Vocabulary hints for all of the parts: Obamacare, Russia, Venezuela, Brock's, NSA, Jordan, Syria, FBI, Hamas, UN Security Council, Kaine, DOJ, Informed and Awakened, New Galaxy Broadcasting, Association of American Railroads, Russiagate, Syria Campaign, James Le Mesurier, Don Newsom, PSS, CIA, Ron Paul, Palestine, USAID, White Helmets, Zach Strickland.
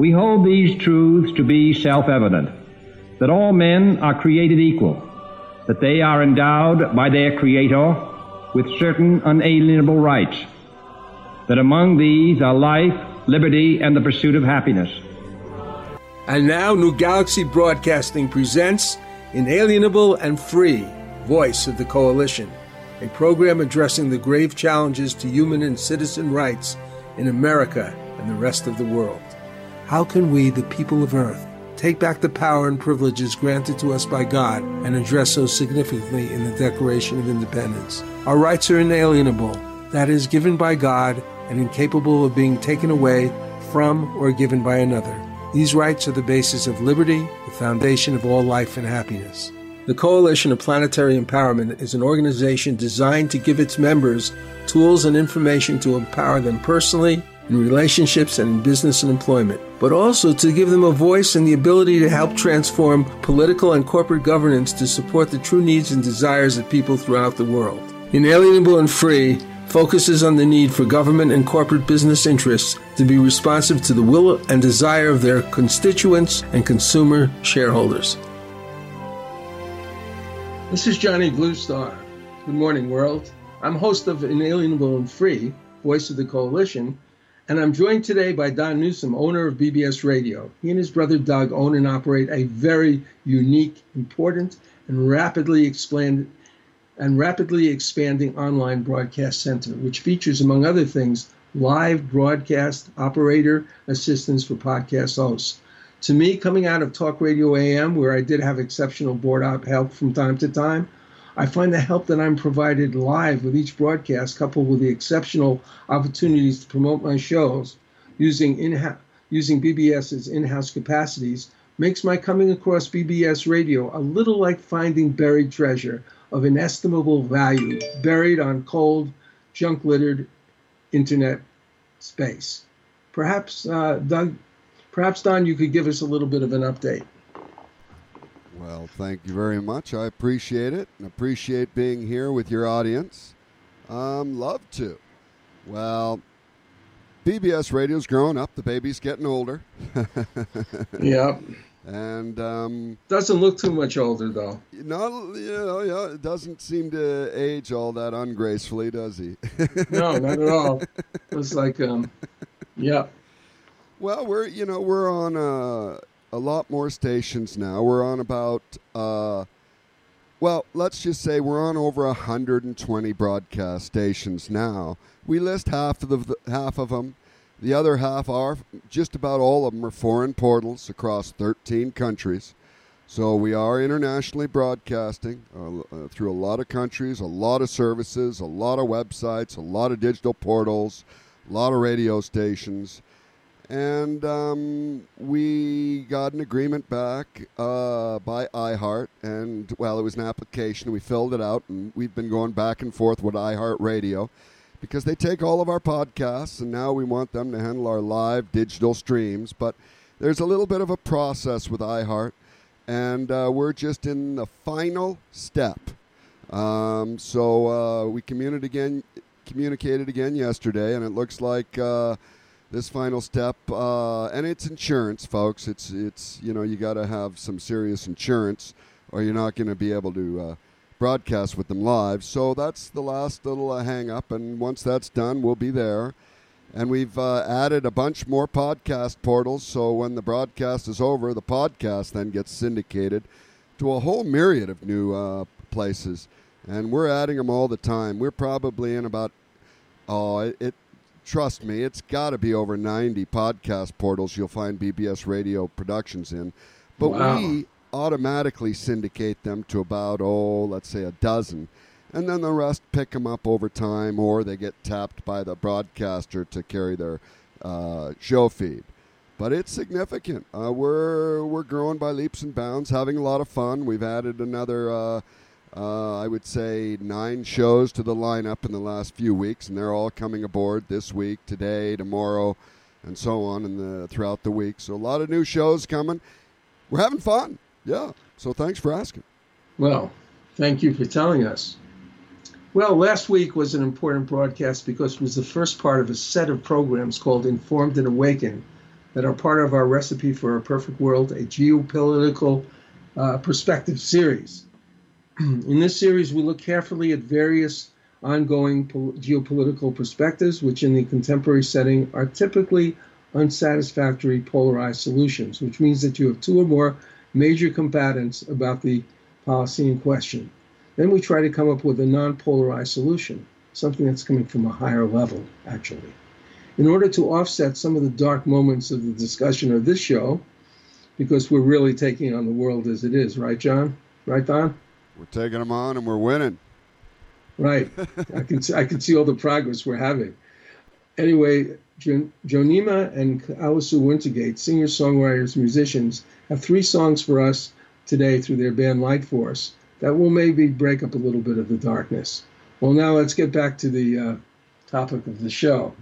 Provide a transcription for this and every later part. we hold these truths to be self-evident, that all men are created equal, that they are endowed by their Creator with certain unalienable rights, that among these are life, liberty, and the pursuit of happiness. And now New Galaxy Broadcasting presents Inalienable and Free, Voice of the Coalition, a program addressing the grave challenges to human and citizen rights in America and the rest of the world. How can we, the people of Earth, take back the power and privileges granted to us by God and addressed so significantly in the Declaration of Independence? Our rights are inalienable, that is, given by God and incapable of being taken away from or given by another. These rights are the basis of liberty, the foundation of all life and happiness. The Coalition of Planetary Empowerment is an organization designed to give its members tools and information to empower them personally, in relationships, and in business and employment, but also to give them a voice and the ability to help transform political and corporate governance to support the true needs and desires of people throughout the world. Inalienable and Free focuses on the need for government and corporate business interests to be responsive to the will and desire of their constituents and consumer shareholders. This is Johnny Blue Star. Good morning, world. I'm host of Inalienable and Free, Voice of the Coalition, and I'm joined today by Don Newsom, owner of BBS Radio. He and his brother Doug own and operate a very unique, important, and rapidly expanding online broadcast center, which features, among other things, live broadcast operator assistance for podcast hosts. To me, coming out of Talk Radio AM, where I did have exceptional board op help from time to time, I find the help that I'm provided live with each broadcast, coupled with the exceptional opportunities to promote my shows using BBS's in-house capacities, makes my coming across BBS Radio a little like finding buried treasure of inestimable value, buried on cold, junk-littered internet space. Perhaps, Don, you could give us a little bit of an update. Well, thank you very much. I appreciate it and appreciate being here with your audience. Love to. Well, PBS radio's growing up. The baby's getting older. Yep. And doesn't look too much older, though. No, it doesn't seem to age all that ungracefully, does he? No, not at all. It's like, yeah. Well, we're on a lot more stations now. We're on about, let's just say we're on over 120 broadcast stations now. We list half of them. The other half are, just about all of them are foreign portals across 13 countries. So we are internationally broadcasting through a lot of countries, a lot of services, a lot of websites, a lot of digital portals, a lot of radio stations. And we got an agreement back by iHeart, and, well, it was an application. We filled it out, and we've been going back and forth with iHeart Radio because they take all of our podcasts, and now we want them to handle our live digital streams. But there's a little bit of a process with iHeart, and we're just in the final step. So we communicated again yesterday, and it looks like... this final step, and it's insurance, folks. It's you got to have some serious insurance, or you're not going to be able to broadcast with them live. So that's the last little hang-up, and once that's done, we'll be there. And we've added a bunch more podcast portals, so when the broadcast is over, the podcast then gets syndicated to a whole myriad of new places, and we're adding them all the time. We're probably in about, trust me, it's got to be over 90 podcast portals you'll find BBS Radio Productions in. But Wow. We automatically syndicate them to about, let's say a dozen. And then the rest pick them up over time, or they get tapped by the broadcaster to carry their show feed. But it's significant. We're growing by leaps and bounds, having a lot of fun. We've added another... I would say 9 shows to the lineup in the last few weeks, and they're all coming aboard this week, today, tomorrow, and so on, and throughout the week. So a lot of new shows coming. We're having fun. Yeah. So thanks for asking. Well, thank you for telling us. Well, last week was an important broadcast because it was the first part of a set of programs called Informed and Awakened that are part of our Recipe for a Perfect World, a geopolitical perspective series. In this series, we look carefully at various ongoing geopolitical perspectives, which in the contemporary setting are typically unsatisfactory polarized solutions, which means that you have two or more major combatants about the policy in question. Then we try to come up with a non-polarized solution, something that's coming from a higher level, actually. In order to offset some of the dark moments of the discussion of this show, because we're really taking on the world as it is, right, John? Right, Don? We're taking them on and we're winning. Right. I can see all the progress we're having. Anyway, Jonima and Kawasu Wintergate, singers, songwriters, musicians, have three songs for us today through their band Lightforce that will maybe break up a little bit of the darkness. Well, now let's get back to the topic of the show.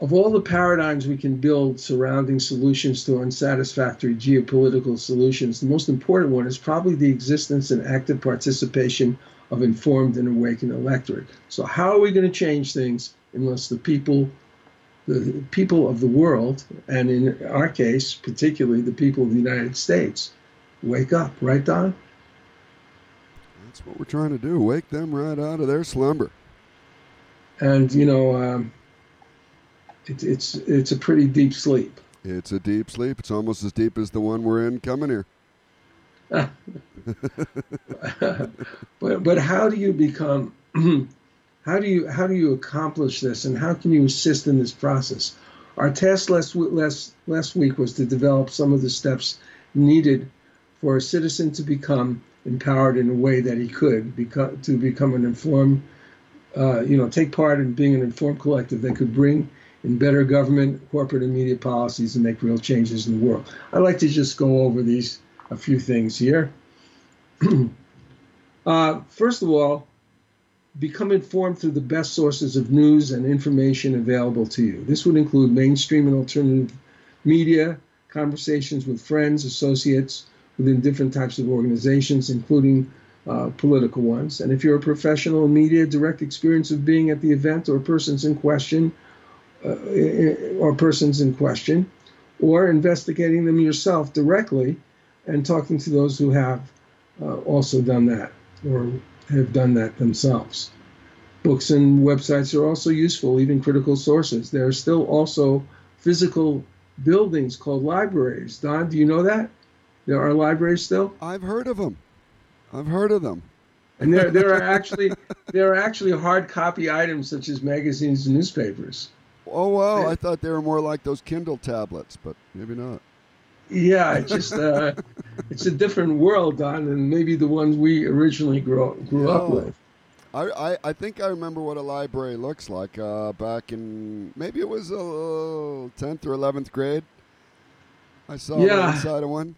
Of all the paradigms we can build surrounding solutions to unsatisfactory geopolitical solutions, the most important one is probably the existence and active participation of informed and awakened electorate. So how are we going to change things unless the people of the world, and in our case, particularly the people of the United States, wake up, right, Don? That's what we're trying to do, wake them right out of their slumber. And, you know, It's a pretty deep sleep. It's a deep sleep. It's almost as deep as the one we're in coming here. but how do you become? How do you accomplish this, and how can you assist in this process? Our task last week was to develop some of the steps needed for a citizen to become empowered in a way that he could become an informed, take part in being an informed collective that could bring in better government, corporate, and media policies, and make real changes in the world. I'd like to just go over a few things here. First of all, become informed through the best sources of news and information available to you. This would include mainstream and alternative media, conversations with friends, associates within different types of organizations, including political ones. And if you're a professional in media, direct experience of being at the event or persons in question, or investigating them yourself directly and talking to those who have also done that or have done that themselves. Books and websites are also useful, even critical sources. There are still also physical buildings called libraries. Don, do you know that? There are libraries still? I've heard of them. And there are actually hard copy items such as magazines and newspapers. Oh, wow. I thought they were more like those Kindle tablets, but maybe not. Yeah, it's just it's a different world, Don, than maybe the ones we originally grew up with. I think I remember what a library looks like back in, maybe it was 10th or 11th grade. I saw one inside of one.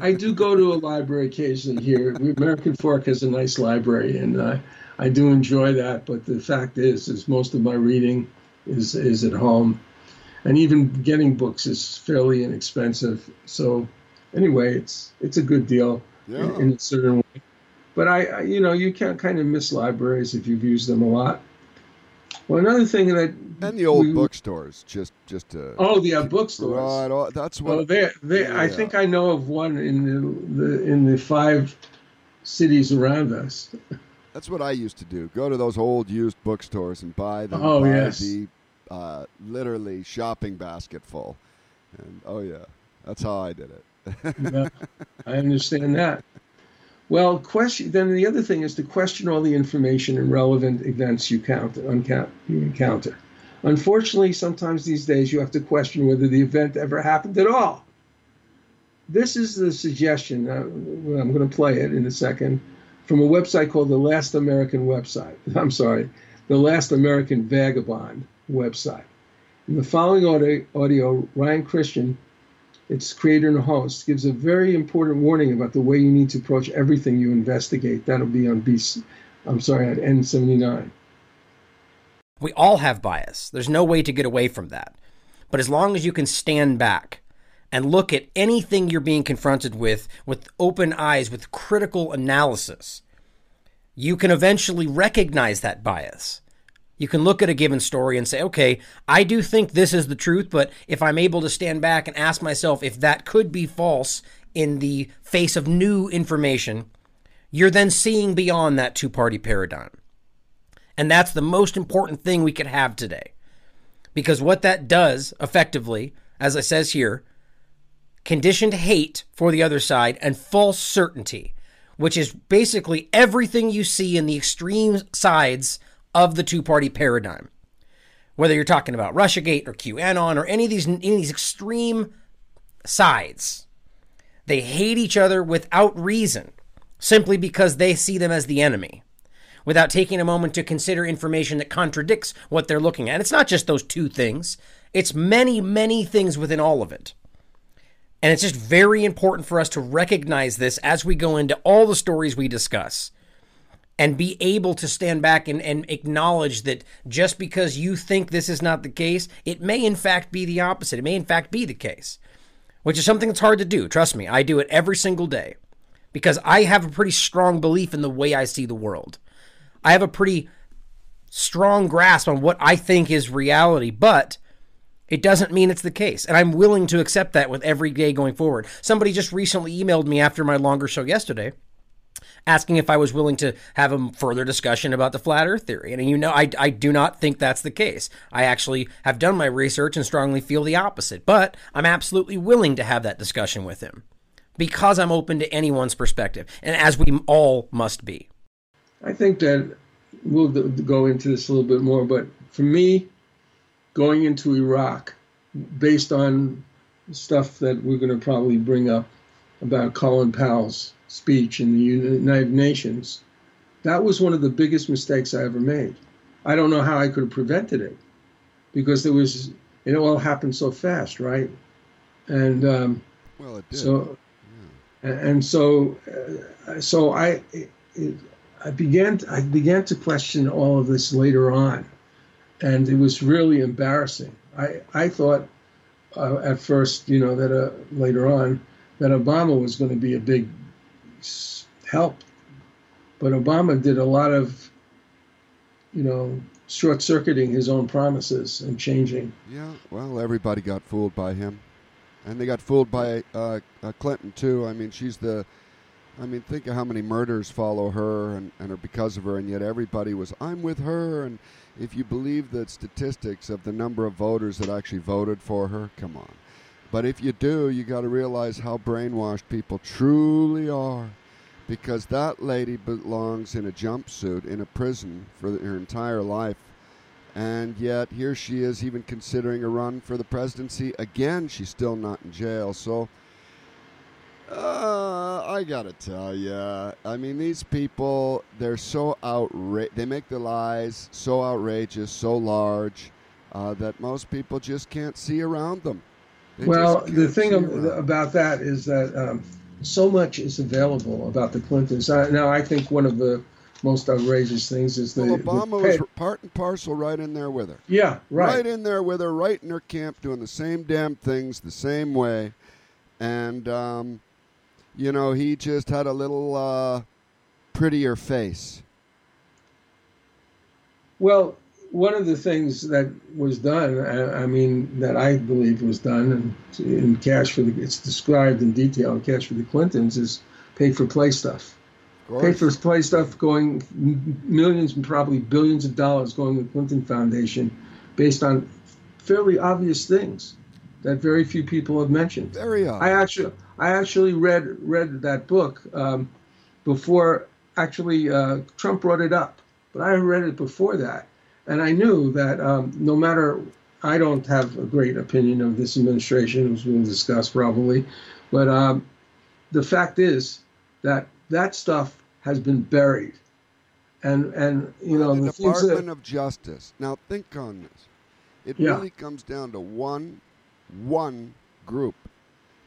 I do go to a library occasionally here. American Fork has a nice library, and I do enjoy that, but the fact is most of my reading is at home, and even getting books is fairly inexpensive. So anyway, it's a good deal in a certain way. But I you can kind of miss libraries if you've used them a lot. Well, another thing and the old bookstores bookstores. Right, that's what. Well, I think I know of one in the 5 cities around us. That's what I used to do. Go to those old used bookstores and buy them the literally shopping basket full. And that's how I did it. Yeah, I understand that. Well, then the other thing is to question all the information and relevant events you encounter. Unfortunately, sometimes these days you have to question whether the event ever happened at all. This is the suggestion. I'm going to play it in a second. From a website called the Last American Vagabond website. In the following audio, Ryan Christian, its creator and host, gives a very important warning about the way you need to approach everything you investigate. That'll be on N79. We all have bias. There's no way to get away from that. But as long as you can stand back and look at anything you're being confronted with open eyes, with critical analysis, you can eventually recognize that bias You can look at a given story and say, okay, I do think this is the truth, but if I'm able to stand back and ask myself if that could be false in the face of new information, you're then seeing beyond that two-party paradigm. And that's the most important thing we could have today. Because what that does effectively, as it says here, conditioned hate for the other side and false certainty, which is basically everything you see in the extreme sides of the two-party paradigm. Whether you're talking about Russiagate or QAnon or any of these extreme sides, they hate each other without reason, simply because they see them as the enemy, without taking a moment to consider information that contradicts what they're looking at. And it's not just those two things. It's many, many things within all of it. And it's just very important for us to recognize this as we go into all the stories we discuss and be able to stand back and acknowledge that just because you think this is not the case, it may in fact be the opposite. It may in fact be the case, which is something that's hard to do. Trust me, I do it every single day because I have a pretty strong belief in the way I see the world. I have a pretty strong grasp on what I think is reality, but it doesn't mean it's the case. And I'm willing to accept that with every day going forward. Somebody just recently emailed me after my longer show yesterday asking if I was willing to have a further discussion about the flat earth theory. And you know, I do not think that's the case. I actually have done my research and strongly feel the opposite, but I'm absolutely willing to have that discussion with him because I'm open to anyone's perspective. And as we all must be. I think that we'll go into this a little bit more, but for me, going into Iraq, based on stuff that we're going to probably bring up about Colin Powell's speech in the United Nations, that was one of the biggest mistakes I ever made. I don't know how I could have prevented it, because there was, it all happened so fast, right? And well, it did. So, yeah. I began to question all of this later on, and it was really embarrassing. I thought at first, you know, that later on that Obama was going to be a big help, but Obama did a lot of, you know, short-circuiting his own promises and changing. Yeah, well, everybody got fooled by him, and they got fooled by Clinton too. I mean, she's the. I mean, think of how many murders follow her and are because of her, and yet everybody was, I'm with her, and if you believe the statistics of the number of voters that actually voted for her, come on. But if you do, you got to realize how brainwashed people truly are, because that lady belongs in a jumpsuit in a prison for her entire life, and yet here she is even considering a run for the presidency. Again, she's still not in jail, so... I gotta tell ya, I mean, these people, they're so outrageous, they make the lies so outrageous, so large, that most people just can't see around them. Well, the thing about that is that so much is available about the Clintons. Now, I think one of the most outrageous things is that... Well, Obama was part and parcel right in there with her. Yeah, right. Right in there with her, right in her camp, doing the same damn things the same way. And... you know, he just had a little prettier face. Well, one of the things that was done, that I believe was done in Cash for the, it's described in detail in Cash for the Clintons, is pay-for-play stuff. Pay-for-play stuff going millions and probably billions of dollars going to the Clinton Foundation based on fairly obvious things that very few people have mentioned. Very obvious. I actually read that book before. Actually, Trump brought it up, but I read it before that, and I knew that no matter, I don't have a great opinion of this administration, as we'll discuss probably, but the fact is that stuff has been buried, and you know the Department of Justice. Now think on this. It really comes down to one group.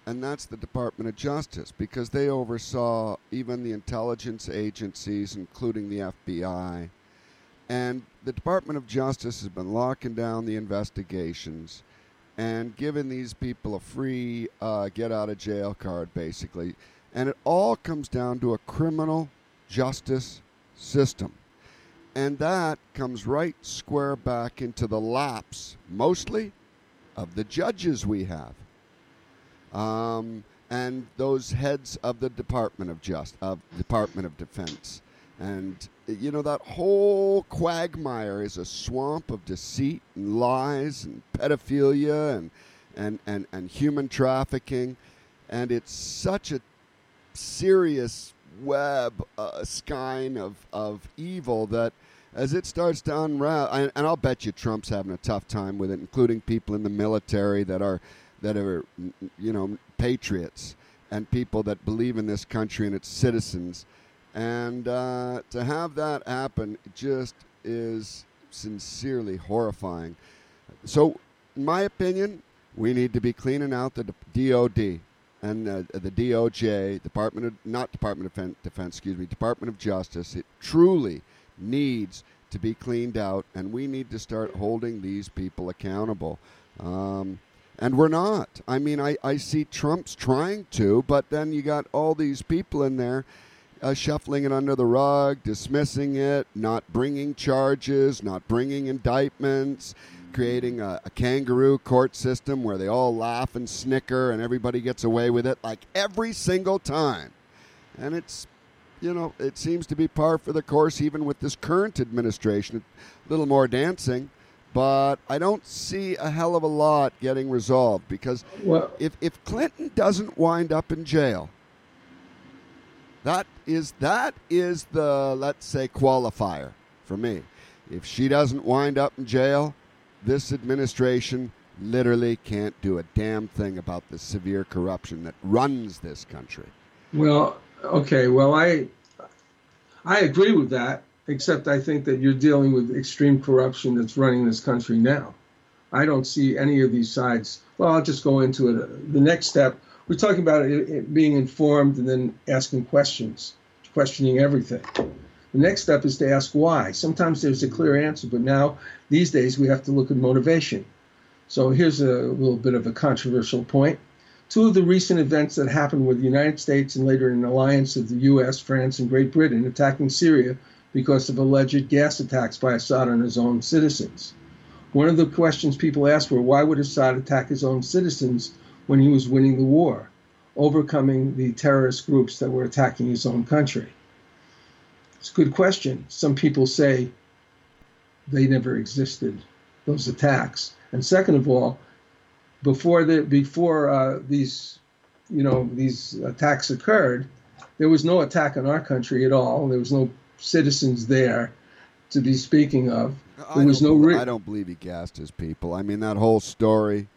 And that's the Department of Justice, because they oversaw even the intelligence agencies, including the FBI. And the Department of Justice has been locking down the investigations and giving these people a free get-out-of-jail card, basically. And it all comes down to a criminal justice system. And that comes right square back into the laps, mostly, of the judges we have. And those heads of the Department of Defense. And, you know, that whole quagmire is a swamp of deceit and lies and pedophilia and human trafficking. And it's such a serious web, skein of evil that as it starts to unravel, and I'll bet you Trump's having a tough time with it, including people in the military that are, you know, patriots and people that believe in this country and its citizens. And to have that happen just is sincerely horrifying. So, in my opinion, we need to be cleaning out the DOD and the DOJ, Department of Justice. It truly needs to be cleaned out, and we need to start holding these people accountable. And we're not. I mean, I see Trump's trying to, but then you got all these people in there shuffling it under the rug, dismissing it, not bringing charges, not bringing indictments, creating a kangaroo court system where they all laugh and snicker and everybody gets away with it like every single time. And it's, you know, it seems to be par for the course even with this current administration. A little more dancing. But I don't see a hell of a lot getting resolved because if Clinton doesn't wind up in jail, that is the, let's say, qualifier for me. If she doesn't wind up in jail, this administration literally can't do a damn thing about the severe corruption that runs this country. Well, okay. Well, I agree with that. Except I think that you're dealing with extreme corruption that's running this country now. I don't see any of these sides. Well, I'll just go into it. The next step, we're talking about it being informed and then asking questions, questioning everything. The next step is to ask why. Sometimes there's a clear answer, but now, these days, we have to look at motivation. So here's a little bit of a controversial point. Two of the recent events that happened with the United States and later an alliance of the U.S., France, and Great Britain attacking Syria because of alleged gas attacks by Assad on his own citizens. One of the questions people asked were, why would Assad attack his own citizens when he was winning the war, overcoming the terrorist groups that were attacking his own country? It's a good question. Some people say they never existed, those attacks. And second of all, before these attacks occurred, there was no attack on our country at all. There was no citizens there to be speaking of. I don't believe he gassed his people. I mean, that whole story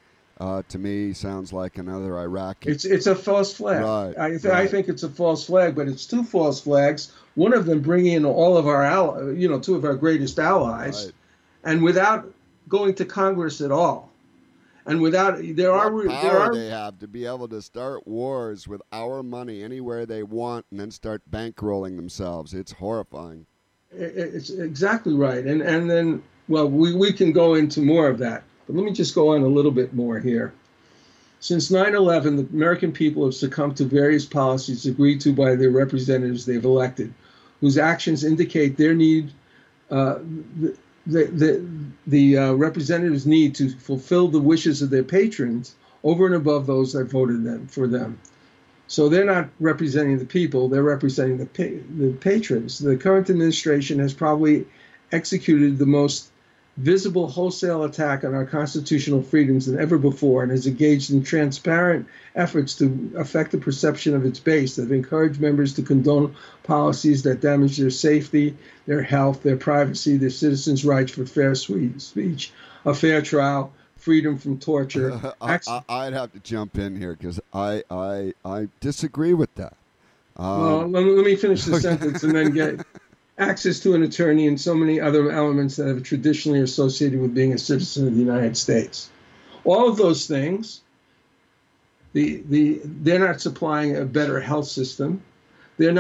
to me sounds like another Iraqi. It's a false flag. Right, I think it's a false flag, but it's two false flags. One of them bringing in all of our two of our greatest allies, right, and without going to Congress at all, and without what power they have to be able to start wars with our money anywhere they want and then start bankrolling themselves. It's horrifying. It's exactly right. And then, well, we can go into more of that. But let me just go on a little bit more here. Since 9/11, the American people have succumbed to various policies agreed to by their representatives they've elected, whose actions indicate their need, representatives' need to fulfill the wishes of their patrons over and above those that voted for them. So they're not representing the people, they're representing the patrons. The current administration has probably executed the most visible wholesale attack on our constitutional freedoms than ever before and has engaged in transparent efforts to affect the perception of its base that have encouraged members to condone policies that damage their safety, their health, their privacy, their citizens' rights for fair speech, a fair trial, freedom from torture. I'd have to jump in here because I disagree with that. Well, let me finish the sentence and then get access to an attorney, and so many other elements that have traditionally associated with being a citizen of the United States. All of those things, they're not supplying a better health system. They're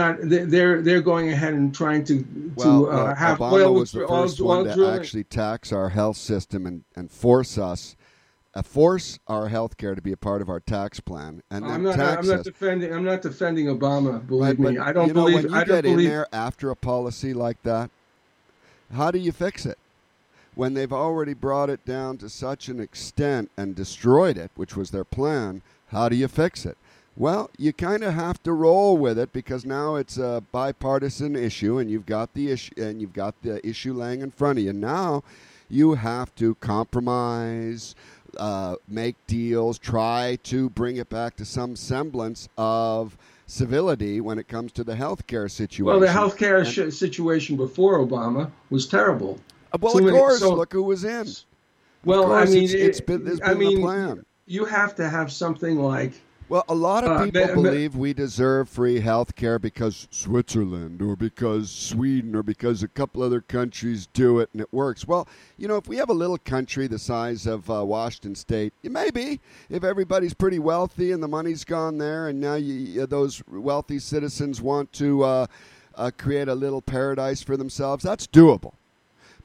going ahead and trying to have Obama oil. Obama was the first one to actually tax our health system and force our health care to be a part of our tax plan. And I'm not defending Obama. Believe me, I don't believe. When you get in there after a policy like that, How do you fix it when they've already brought it down to such an extent and destroyed it, which was their plan? How do you fix it? Well, you kind of have to roll with it because now it's a bipartisan issue, and you've got the issue, and you've got the issue laying in front of you. Now you have to compromise, make deals, try to bring it back to some semblance of civility when it comes to the healthcare situation. Well, the healthcare situation before Obama was terrible. Well, of course, look who was in. Well, I mean, there's been a plan. You have to have something like. Well, a lot of people believe we deserve free health care because Switzerland or because Sweden or because a couple other countries do it and it works. Well, you know, if we have a little country the size of Washington State, maybe if everybody's pretty wealthy and the money's gone there and now those wealthy citizens want to create a little paradise for themselves, that's doable.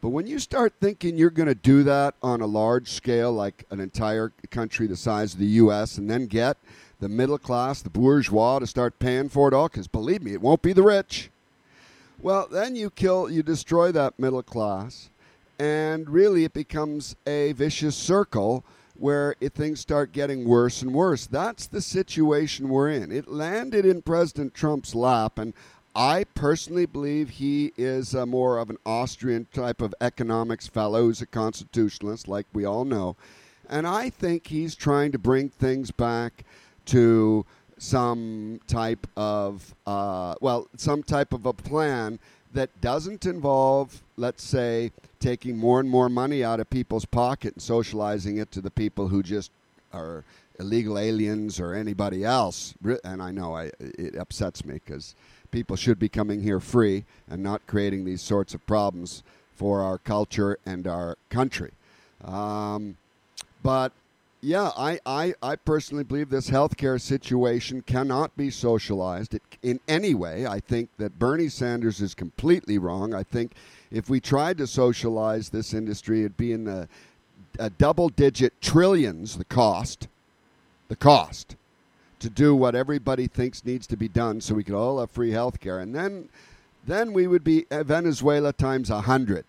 But when you start thinking you're going to do that on a large scale, like an entire country the size of the U.S., and then get the middle class, the bourgeois, to start paying for it all, because believe me, it won't be the rich. Well, then you destroy that middle class, and really it becomes a vicious circle where things start getting worse and worse. That's the situation we're in. It landed in President Trump's lap, and I personally believe he is more of an Austrian type of economics fellow who's a constitutionalist, like we all know. And I think he's trying to bring things back to some type of, a plan that doesn't involve, let's say, taking more and more money out of people's pocket and socializing it to the people who just are illegal aliens or anybody else. And I know it upsets me because people should be coming here free and not creating these sorts of problems for our culture and our country. But, yeah, I personally believe this healthcare situation cannot be socialized in any way. I think that Bernie Sanders is completely wrong. I think if we tried to socialize this industry, it'd be in the double-digit trillions, the cost to do what everybody thinks needs to be done so we could all have free health care. And then we would be Venezuela times 100.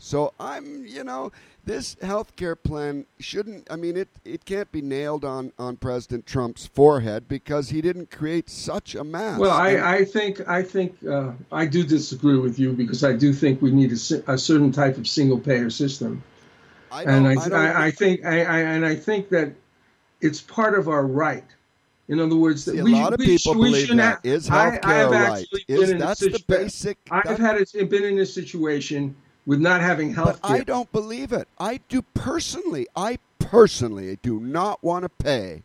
So this health care plan shouldn't, it can't be nailed on President Trump's forehead because he didn't create such a mess. Well, I think I do disagree with you because I do think we need a certain type of single payer system. I think that it's part of our right. In other words, that I've been in a situation with not having health care. I don't believe it. I personally do not want to pay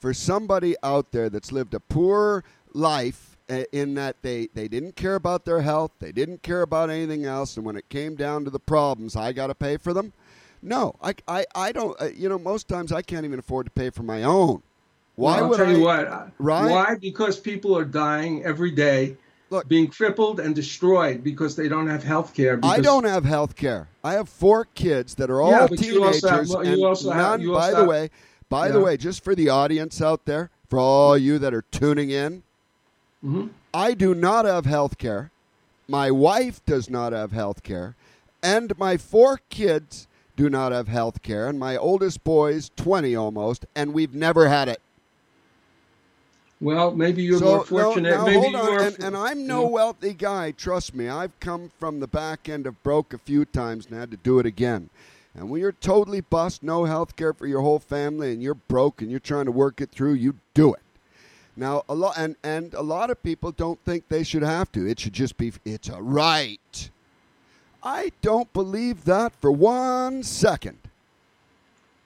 for somebody out there that's lived a poor life in that they didn't care about their health, they didn't care about anything else, and when it came down to the problems, I got to pay for them. No, I don't. Most times I can't even afford to pay for my own. Why would I? I'll tell you what. Right? Why? Because people are dying every day, being crippled and destroyed because they don't have health care. I don't have health care. I have 4 kids that are all teenagers. By the way, just for the audience out there, for all you that are tuning in, mm-hmm. I do not have health care. My wife does not have health care. And my 4 kids do not have health care, and my oldest boy's 20 almost, and we've never had it. Well, maybe you're more fortunate. Now, maybe hold on. And I'm no wealthy guy, trust me. I've come from the back end of broke a few times and had to do it again. And when you're totally bust, no health care for your whole family, and you're broke and you're trying to work it through, you do it. Now, a lot of people don't think they should have to. It should just be, it's a right. I don't believe that for one second.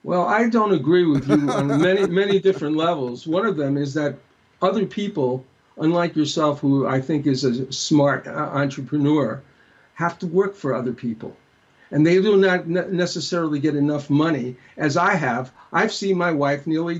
Well, I don't agree with you on many different levels. One of them is that other people, unlike yourself, who I think is a smart entrepreneur, have to work for other people. And they do not necessarily get enough money, as I have. I've seen my wife nearly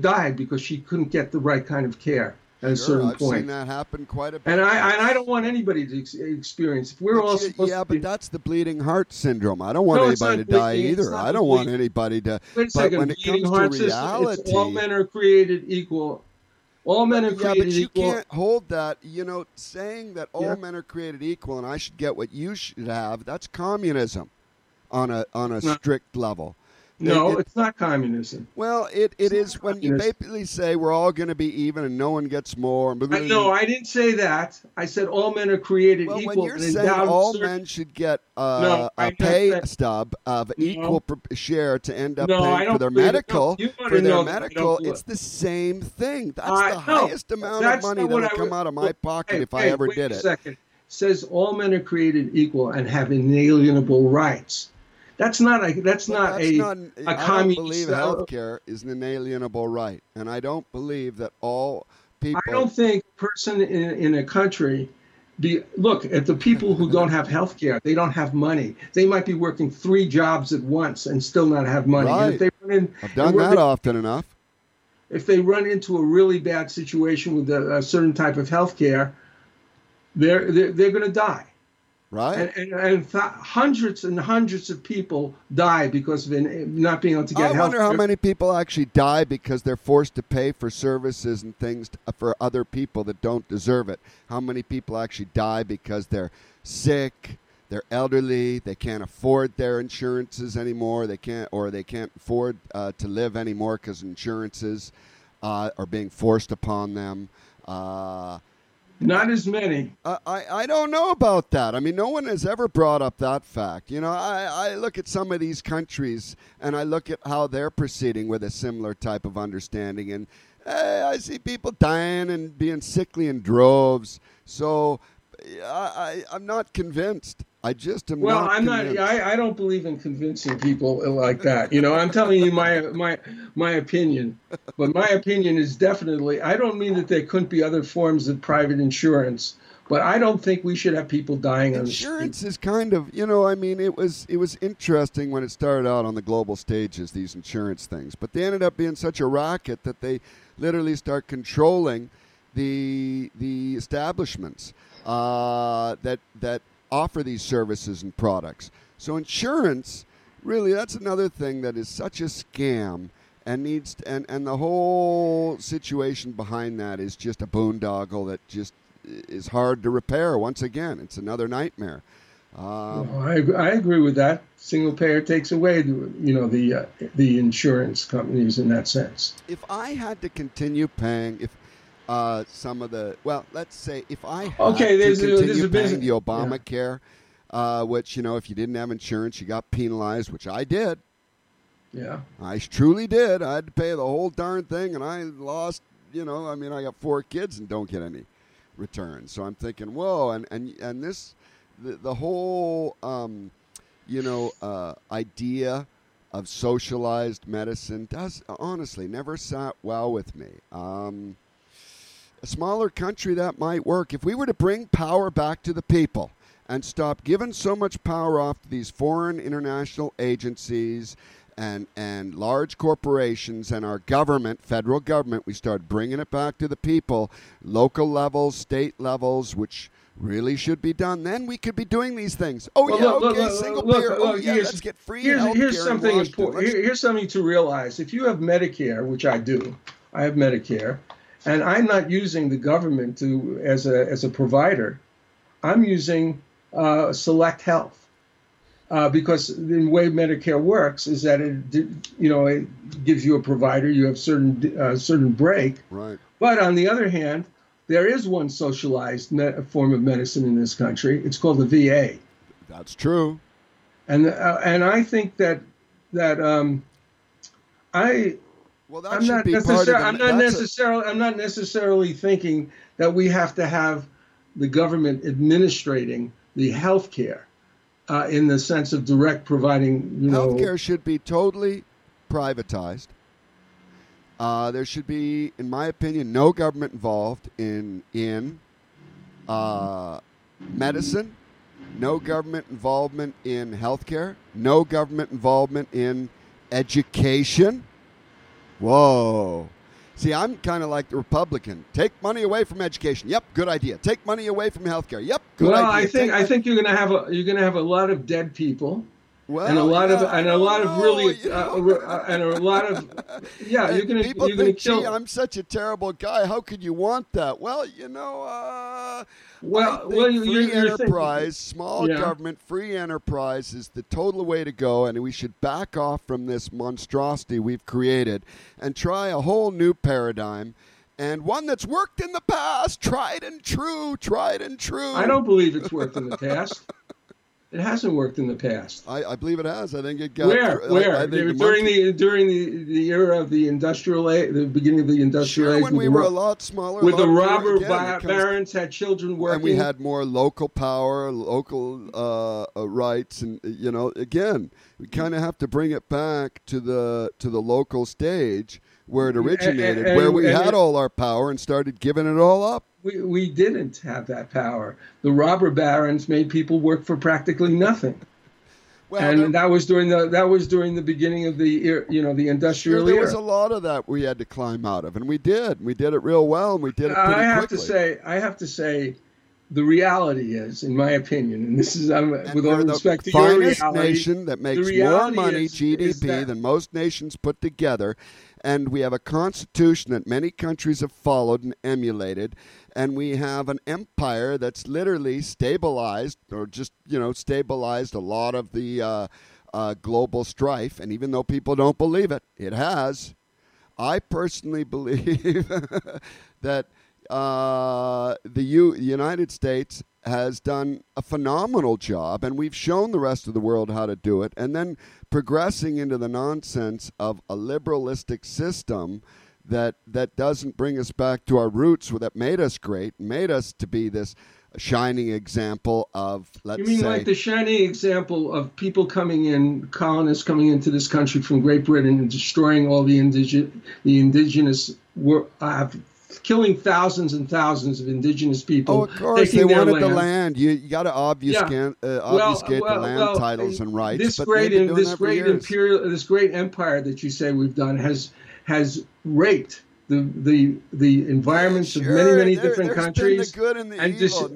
died because she couldn't get the right kind of care. At a certain point. I've seen that happen quite a bit. And I don't want anybody to experience. If we're all supposed to be, but that's the bleeding heart syndrome. I don't want anybody to die either. I don't want anybody to. But when it comes to reality, all men are created equal. All men are created equal. Yeah, but you can't hold that. You know, saying that all men are created equal and I should get what you should have, that's communism on a strict level. No, it's not communism. Well, it is when you basically say we're all going to be even and no one gets more. No, I didn't say that. I said all men are created equal. Well, when you're saying all men should get a pay stub of equal share to end up paying for their medical, it's the same thing. That's the highest amount of money that would come out of my pocket if I ever did it. Wait a second. Says all men are created equal and have inalienable rights. That's not I communist. I don't believe healthcare is an inalienable right, and I don't believe that all people. I don't think a person in a country. Look at the people who don't have healthcare. They don't have money. They might be working 3 jobs at once and still not have money. Right. If they I've done that often enough. If they run into a really bad situation with a certain type of healthcare, they're going to die. Right, and hundreds of people die because of not being able to get health care. I wonder how many people actually die because they're forced to pay for services and things for other people that don't deserve it. How many people actually die because they're sick, they're elderly, they can't afford their insurances anymore, they can't afford to live anymore because insurances are being forced upon them. Not as many. I don't know about that. I mean, no one has ever brought up that fact. You know, I look at some of these countries and I look at how they're proceeding with a similar type of understanding, and I see people dying and being sickly in droves. So I'm not convinced. I just am I don't believe in convincing people like that. You know, I'm telling you my opinion. But my opinion is definitely, I don't mean that there couldn't be other forms of private insurance, but I don't think we should have people dying on the street. Insurance is kind of, you know, I mean, it was interesting when it started out on the global stages, these insurance things. But they ended up being such a racket that they literally start controlling the establishments that offer these services and products. So insurance, really, that's another thing that is such a scam and needs to, and the whole situation behind that is just a boondoggle that just is hard to repair. Once again, it's another nightmare. I agree with that. Single payer takes away, the insurance companies in that sense. If I had to continue paying, if I had to continue paying the Obamacare, which, you know, if you didn't have insurance, you got penalized, which I did. Yeah. I truly did. I had to pay the whole darn thing, and I lost, you know, I mean, I got 4 kids and don't get any return. So I'm thinking, whoa, and this, the whole, idea of socialized medicine does, honestly, never sat well with me. A smaller country, that might work. If we were to bring power back to the people and stop giving so much power off to these foreign international agencies and large corporations and our government, federal government, we start bringing it back to the people, local levels, state levels, which really should be done, then we could be doing these things. Oh, well, yeah, single payer. Let's get free healthcare. Here's something important. Here's something to realize. If you have Medicare, which I do, I have Medicare, and I'm not using the government as a provider. I'm using Select Health because the way Medicare works is that it gives you a provider. You have certain break. Right. But on the other hand, there is one socialized form of medicine in this country. It's called the VA. That's true. And I think that. Well, that should be part of it. I'm not necessarily thinking that we have to have the government administrating the health care in the sense of direct providing. Healthcare should be totally privatized. There should be, in my opinion, no government involved in medicine, no government involvement in healthcare, no government involvement in education. Whoa. See, I'm kind of like the Republican. Take money away from education. Yep, good idea. Take money away from healthcare. Yep, good idea. Well, I think you're going to have a lot of dead people. Well, and a lot of, I'm such a terrible guy. How could you want that? Well, you know, free enterprise, small government, free enterprise is the total way to go, and we should back off from this monstrosity we've created and try a whole new paradigm. And one that's worked in the past, tried and true, tried and true. I don't believe it's worked in the past. It hasn't worked in the past. I believe it has. I think it got during the era of the industrial age, the beginning of the industrial age, when we were a lot smaller, with the robber barons had children working, and we had more local power, local rights, and you know, again, we kind of have to bring it back to the local stage. Where it originated, where we had all our power and started giving it all up. We didn't have that power. The robber barons made people work for practically nothing. Well, and that was during the beginning of the, you know, the industrial era. There was a lot of that we had to climb out of, and we did. We did it real well, and we did it pretty quickly. I have to say, the reality is, in my opinion, and this is with all respect to your reality, the finest nation that makes more money GDP than most nations put together. And we have a constitution that many countries have followed and emulated. And we have an empire that's literally stabilized, or just, you know, stabilized a lot of the global strife. And even though people don't believe it, it has. I personally believe that the United States has done a phenomenal job, and we've shown the rest of the world how to do it, and then progressing into the nonsense of a liberalistic system that doesn't bring us back to our roots, that made us great, made us to be this shining example of, let's say... You mean like the shining example of people coming in, colonists coming into this country from Great Britain and destroying all the indigenous... killing thousands and thousands of indigenous people. Oh, of course, they wanted the land. You got to obfuscate the land titles and rights. This great empire that you say we've done has raped the environments of many different countries. Been the good and the evil,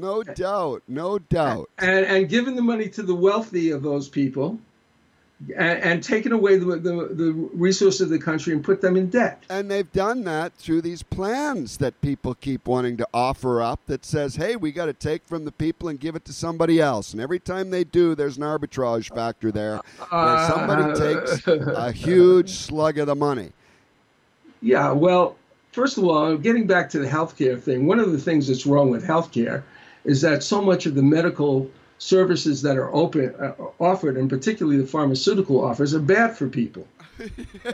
no doubt. And given the money to the wealthy of those people. And taken away the resources of the country and put them in debt. And they've done that through these plans that people keep wanting to offer up that says, hey, we got to take from the people and give it to somebody else. And every time they do, there's an arbitrage factor there where somebody takes a huge slug of the money. Yeah, well, first of all, getting back to the healthcare thing, one of the things that's wrong with healthcare is that so much of the medical services that are offered, and particularly the pharmaceutical offers, are bad for people,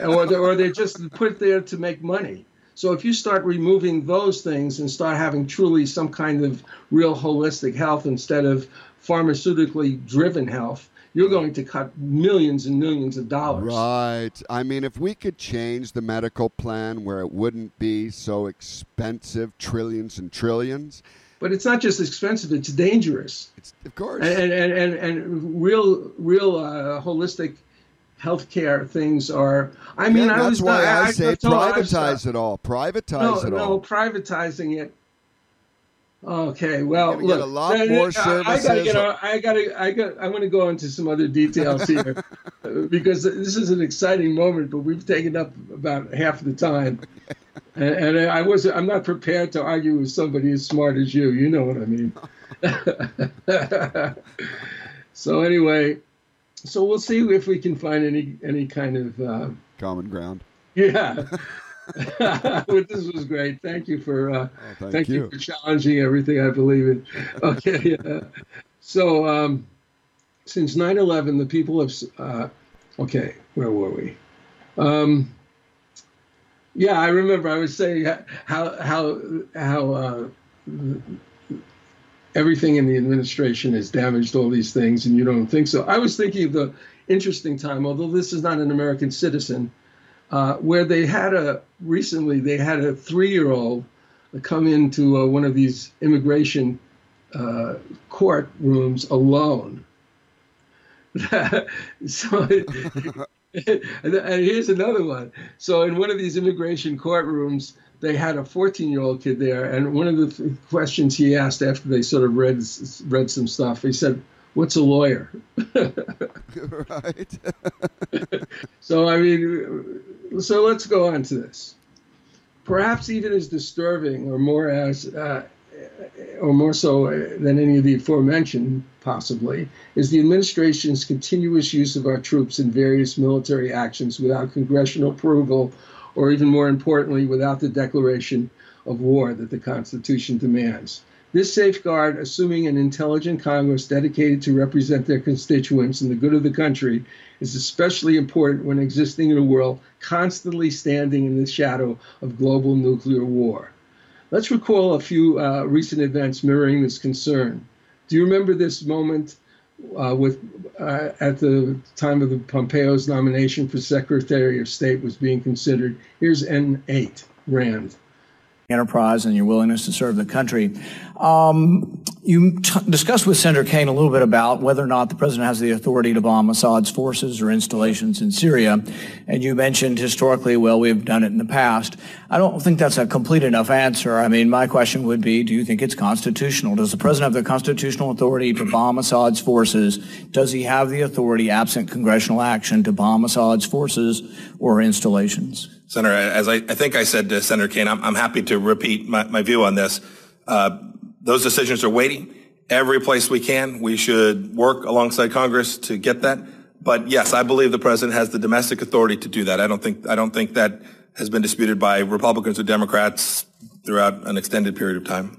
or they're just put there to make money. So if you start removing those things and start having truly some kind of real holistic health instead of pharmaceutically driven health, you're going to cut millions and millions of dollars. Right. I mean, if we could change the medical plan where it wouldn't be so expensive, trillions and trillions. But it's not just expensive; it's dangerous. It's, of course, and real holistic healthcare things are. I mean, yeah, that's why I say privatize it all. Privatizing it. Okay, well, look. I'm going to go into some other details here because this is an exciting moment, but we've taken up about half the time. And I'm not prepared to argue with somebody as smart as you. You know what I mean. So anyway, we'll see if we can find any kind of common ground. Yeah. This was great. Thank you for thank you for challenging everything I believe in. Okay. So since 9/11, the people have. Okay, where were we? Yeah, I remember I was saying how everything in the administration has damaged all these things, and you don't think so. I was thinking of the interesting time, although this is not an American citizen, where they had recently a 3-year-old come into one of these immigration courtrooms alone. So. And here's another one. So in one of these immigration courtrooms, they had a 14-year-old kid there. And one of the questions he asked after they sort of read some stuff, he said, what's a lawyer? Right. So, I mean, so let's go on to this. Perhaps even as disturbing or more so than any of the aforementioned, possibly, is the administration's continuous use of our troops in various military actions without congressional approval, or even more importantly, without the declaration of war that the Constitution demands. This safeguard, assuming an intelligent Congress dedicated to represent their constituents and the good of the country, is especially important when existing in a world constantly standing in the shadow of global nuclear war. Let's recall a few recent events mirroring this concern. Do you remember this moment at the time of the Pompeo's nomination for Secretary of State was being considered? Here's N8, Rand. Enterprise and your willingness to serve the country. You discussed with Senator Kaine a little bit about whether or not the president has the authority to bomb Assad's forces or installations in Syria. And you mentioned historically, well, we've done it in the past. I don't think that's a complete enough answer. I mean, my question would be, do you think it's constitutional? Does the president have the constitutional authority to bomb Assad's forces? Does he have the authority, absent congressional action, to bomb Assad's forces or installations? Senator, as I think I said to Senator Kaine, I'm happy to repeat my view on this. Those decisions are weighty. Every place we can, we should work alongside Congress to get that. But yes, I believe the president has the domestic authority to do that. I don't think that has been disputed by Republicans or Democrats throughout an extended period of time.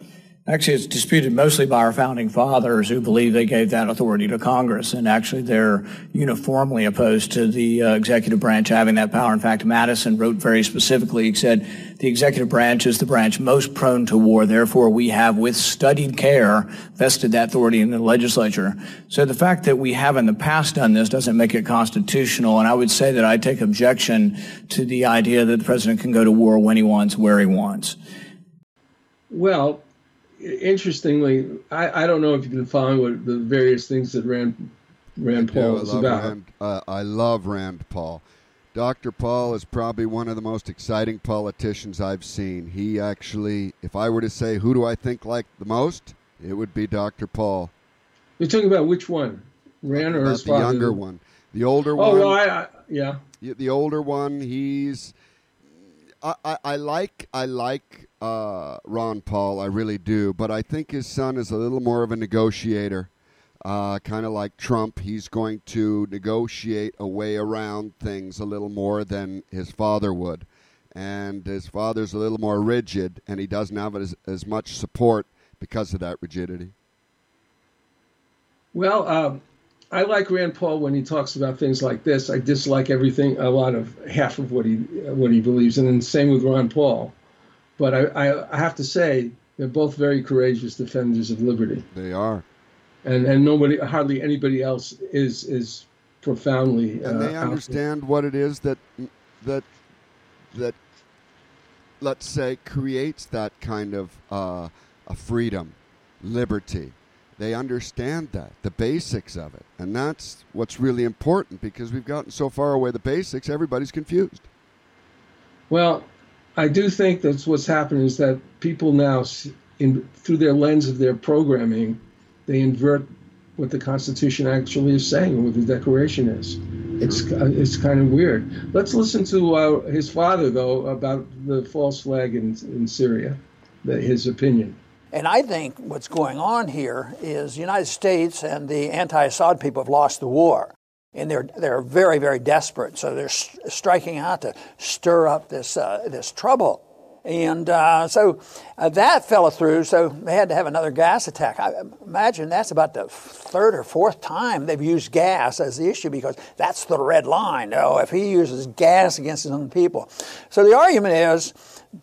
Actually, it's disputed mostly by our founding fathers, who believe they gave that authority to Congress, and actually they're uniformly opposed to the executive branch having that power. In fact, Madison wrote very specifically, he said, the executive branch is the branch most prone to war. Therefore, we have, with studied care, vested that authority in the legislature. So the fact that we have in the past done this doesn't make it constitutional, and I would say that I take objection to the idea that the president can go to war when he wants, where he wants. Well, interestingly, I don't know if you've been following what the various things that Rand Paul is about. I love Rand Paul. Dr. Paul is probably one of the most exciting politicians I've seen. He actually, if I were to say who do I think like the most, it would be Dr. Paul. You're talking about which one? Rand or his father? The younger one. The older one. Oh, no, yeah. The older one, he's... I like Ron Paul, I really do, but I think his son is a little more of a negotiator, kind of like Trump. He's going to negotiate a way around things a little more than his father would, and his father's a little more rigid, and he doesn't have as much support because of that rigidity. Well, I like Rand Paul when he talks about things like this. I dislike half of what he believes in, and same with Ron Paul. But I have to say, they're both very courageous defenders of liberty. They are, and hardly anybody else is profoundly. And they understand what it is that let's say creates that kind of a freedom, liberty. They understand that, the basics of it, and that's what's really important, because we've gotten so far away the basics, everybody's confused. Well, I do think that's what's happening is that people now, through their lens of their programming, they invert what the Constitution actually is saying and what the Declaration is. It's kind of weird. Let's listen to his father, though, about the false flag in Syria, his opinion. And I think what's going on here is the United States and the anti-Assad people have lost the war. And they're very, very desperate. So they're striking out to stir up this trouble. And so that fell through, so they had to have another gas attack. I imagine that's about the third or fourth time they've used gas as the issue, because that's the red line. Oh, if he uses gas against his own people. So the argument is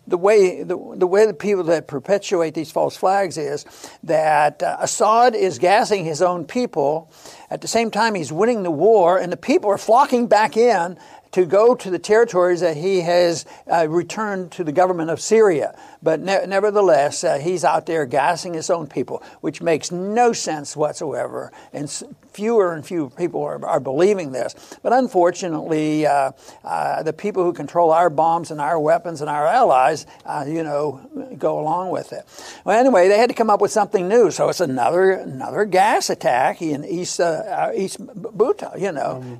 the way the people that perpetuate these false flags is that Assad is gassing his own people At the same time, he's winning the war, and the people are flocking back in to go to the territories that he has returned to the government of Syria. But nevertheless, he's out there gassing his own people, which makes no sense whatsoever. And fewer and fewer people are believing this. But unfortunately, the people who control our bombs and our weapons and our allies, go along with it. Well, anyway, they had to come up with something new. So it's another gas attack in East Ghouta,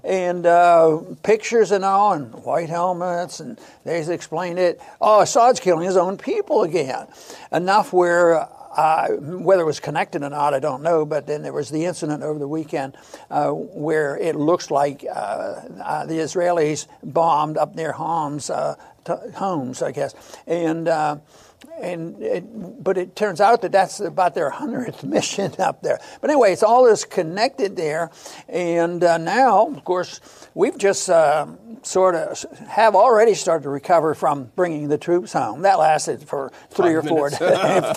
and pictures and all, and white helmets, and they explained it. Oh, Assad's killing his own people again. Enough where, whether it was connected or not, I don't know, but then there was the incident over the weekend where it looks like the Israelis bombed up near homes, I guess, but it turns out that that's about their 100th mission up there. But anyway, it's all this connected there, and now, of course, we've just sort of have already started to recover from bringing the troops home. That lasted for three or four days,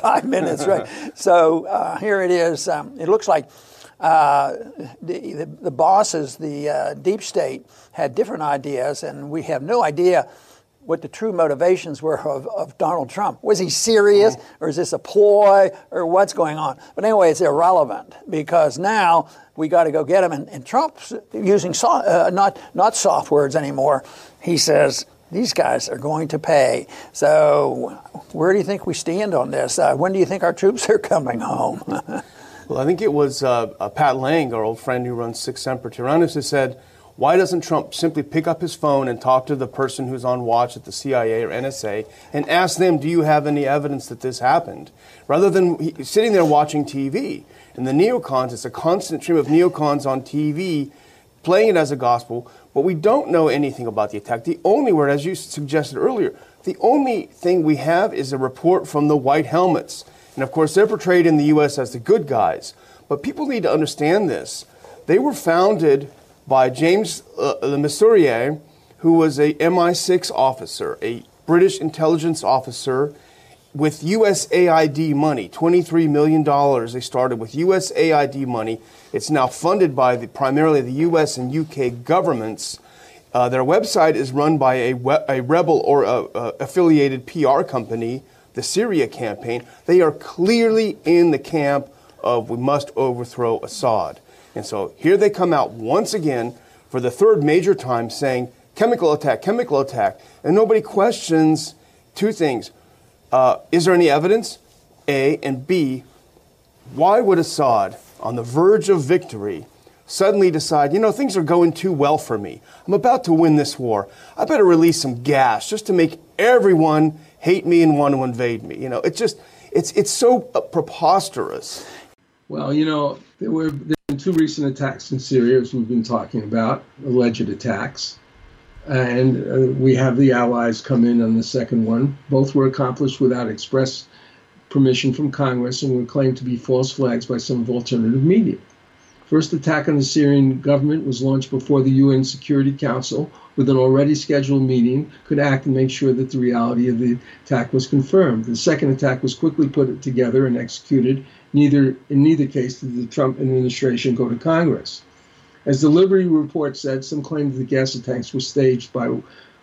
5 minutes, right? So here it is. It looks like the bosses, the deep state, had different ideas, and we have no idea what the true motivations were of Donald Trump. Was he serious, or is this a ploy, or what's going on? But anyway, it's irrelevant, because now we got to go get him. And Trump's using not soft words anymore. He says, these guys are going to pay. So where do you think we stand on this? When do you think our troops are coming home? Well, I think it was Pat Lang, our old friend who runs Six Semper Tyrannis, who said, why doesn't Trump simply pick up his phone and talk to the person who's on watch at the CIA or NSA and ask them, do you have any evidence that this happened? Rather than sitting there watching TV. And the neocons, it's a constant stream of neocons on TV playing it as a gospel, but we don't know anything about the attack. The only word, as you suggested earlier, the only thing we have is a report from the White Helmets. And of course, they're portrayed in the U.S. as the good guys. But people need to understand this. They were founded by James Le Mesurier, who was a MI6 officer, a British intelligence officer with USAID money, $23 million. They started with USAID money. It's now funded by primarily the US and UK governments. Their website is run by a rebel or affiliated PR company, the Syria Campaign. They are clearly in the camp of we must overthrow Assad. And so here they come out once again for the third major time saying chemical attack. And nobody questions two things. Is there any evidence? A, and B, why would Assad, on the verge of victory, suddenly decide, things are going too well for me. I'm about to win this war. I better release some gas just to make everyone hate me and want to invade me. It's so preposterous. Well, there have been two recent attacks in Syria, as we've been talking about, alleged attacks. And we have the allies come in on the second one. Both were accomplished without express permission from Congress and were claimed to be false flags by some of alternative media. First attack on the Syrian government was launched before the UN Security Council, with an already scheduled meeting, could act and make sure that the reality of the attack was confirmed. The second attack was quickly put together and executed. In neither case did the Trump administration go to Congress. As the Liberty Report said, some claim that the gas attacks were staged by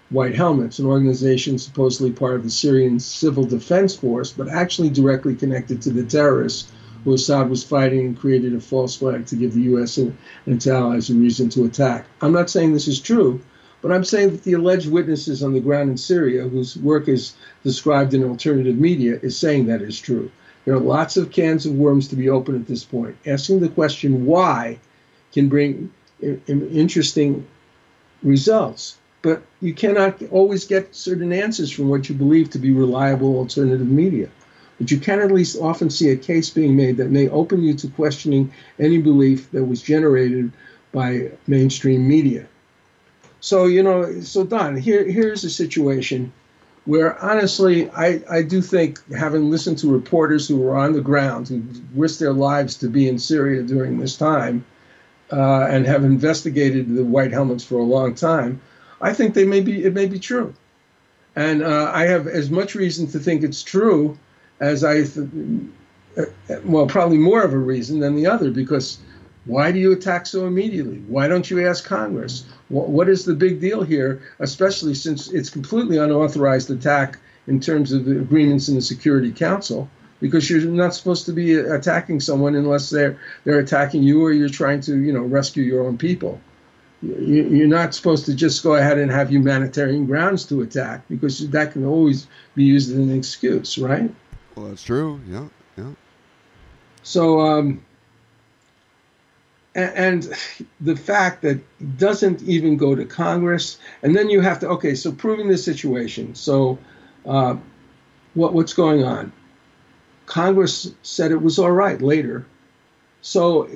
White Helmets, an organization supposedly part of the Syrian Civil Defense Force, but actually directly connected to the terrorists who Assad was fighting and created a false flag to give the U.S. and its allies a reason to attack. I'm not saying this is true, but I'm saying that the alleged witnesses on the ground in Syria, whose work is described in alternative media, is saying that is true. There are lots of cans of worms to be opened at this point. Asking the question why can bring interesting results, but you cannot always get certain answers from what you believe to be reliable alternative media. But you can at least often see a case being made that may open you to questioning any belief that was generated by mainstream media. So, Don, here's a situation where, honestly, I do think, having listened to reporters who were on the ground, who risked their lives to be in Syria during this time, and have investigated the White Helmets for a long time, I think it may be true. And I have as much reason to think it's true as probably more of a reason than the other, because Why do you attack so immediately? Why don't you ask Congress? What is the big deal here, especially since it's completely unauthorized attack in terms of the agreements in the Security Council, because you're not supposed to be attacking someone unless they're attacking you or you're trying to, you know, rescue your own people. You're not supposed to just go ahead and have humanitarian grounds to attack, because that can always be used as an excuse, right? Well, that's true. Yeah, yeah. So, and the fact that it doesn't even go to Congress, and then you have to, okay, so proving the situation. So what's going on? Congress said it was all right later. So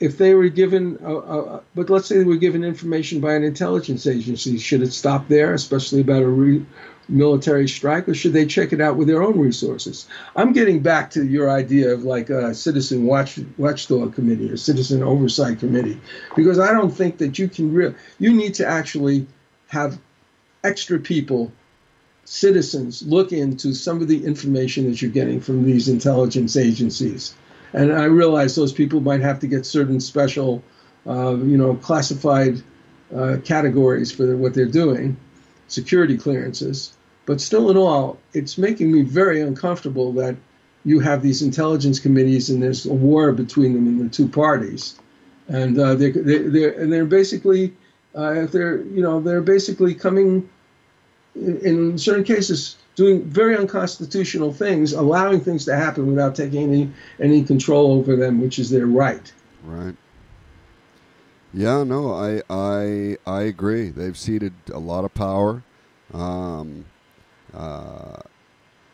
if they were given, but let's say they were given information by an intelligence agency, should it stop there, especially about a military strike, or should they check it out with their own resources? I'm getting back to your idea of like a citizen watchdog committee or citizen oversight committee, because I don't think that you can you need to actually have extra people, citizens, look into some of the information that you're getting from these intelligence agencies. And I realize those people might have to get certain special, classified categories for what they're doing, security clearances. But still in all, it's making me very uncomfortable that you have these intelligence committees and there's a war between them and the two parties. And they're basically, they're basically coming, in certain cases, doing very unconstitutional things, allowing things to happen without taking any control over them, which is their right. Right. Yeah, no, I agree. They've ceded a lot of power.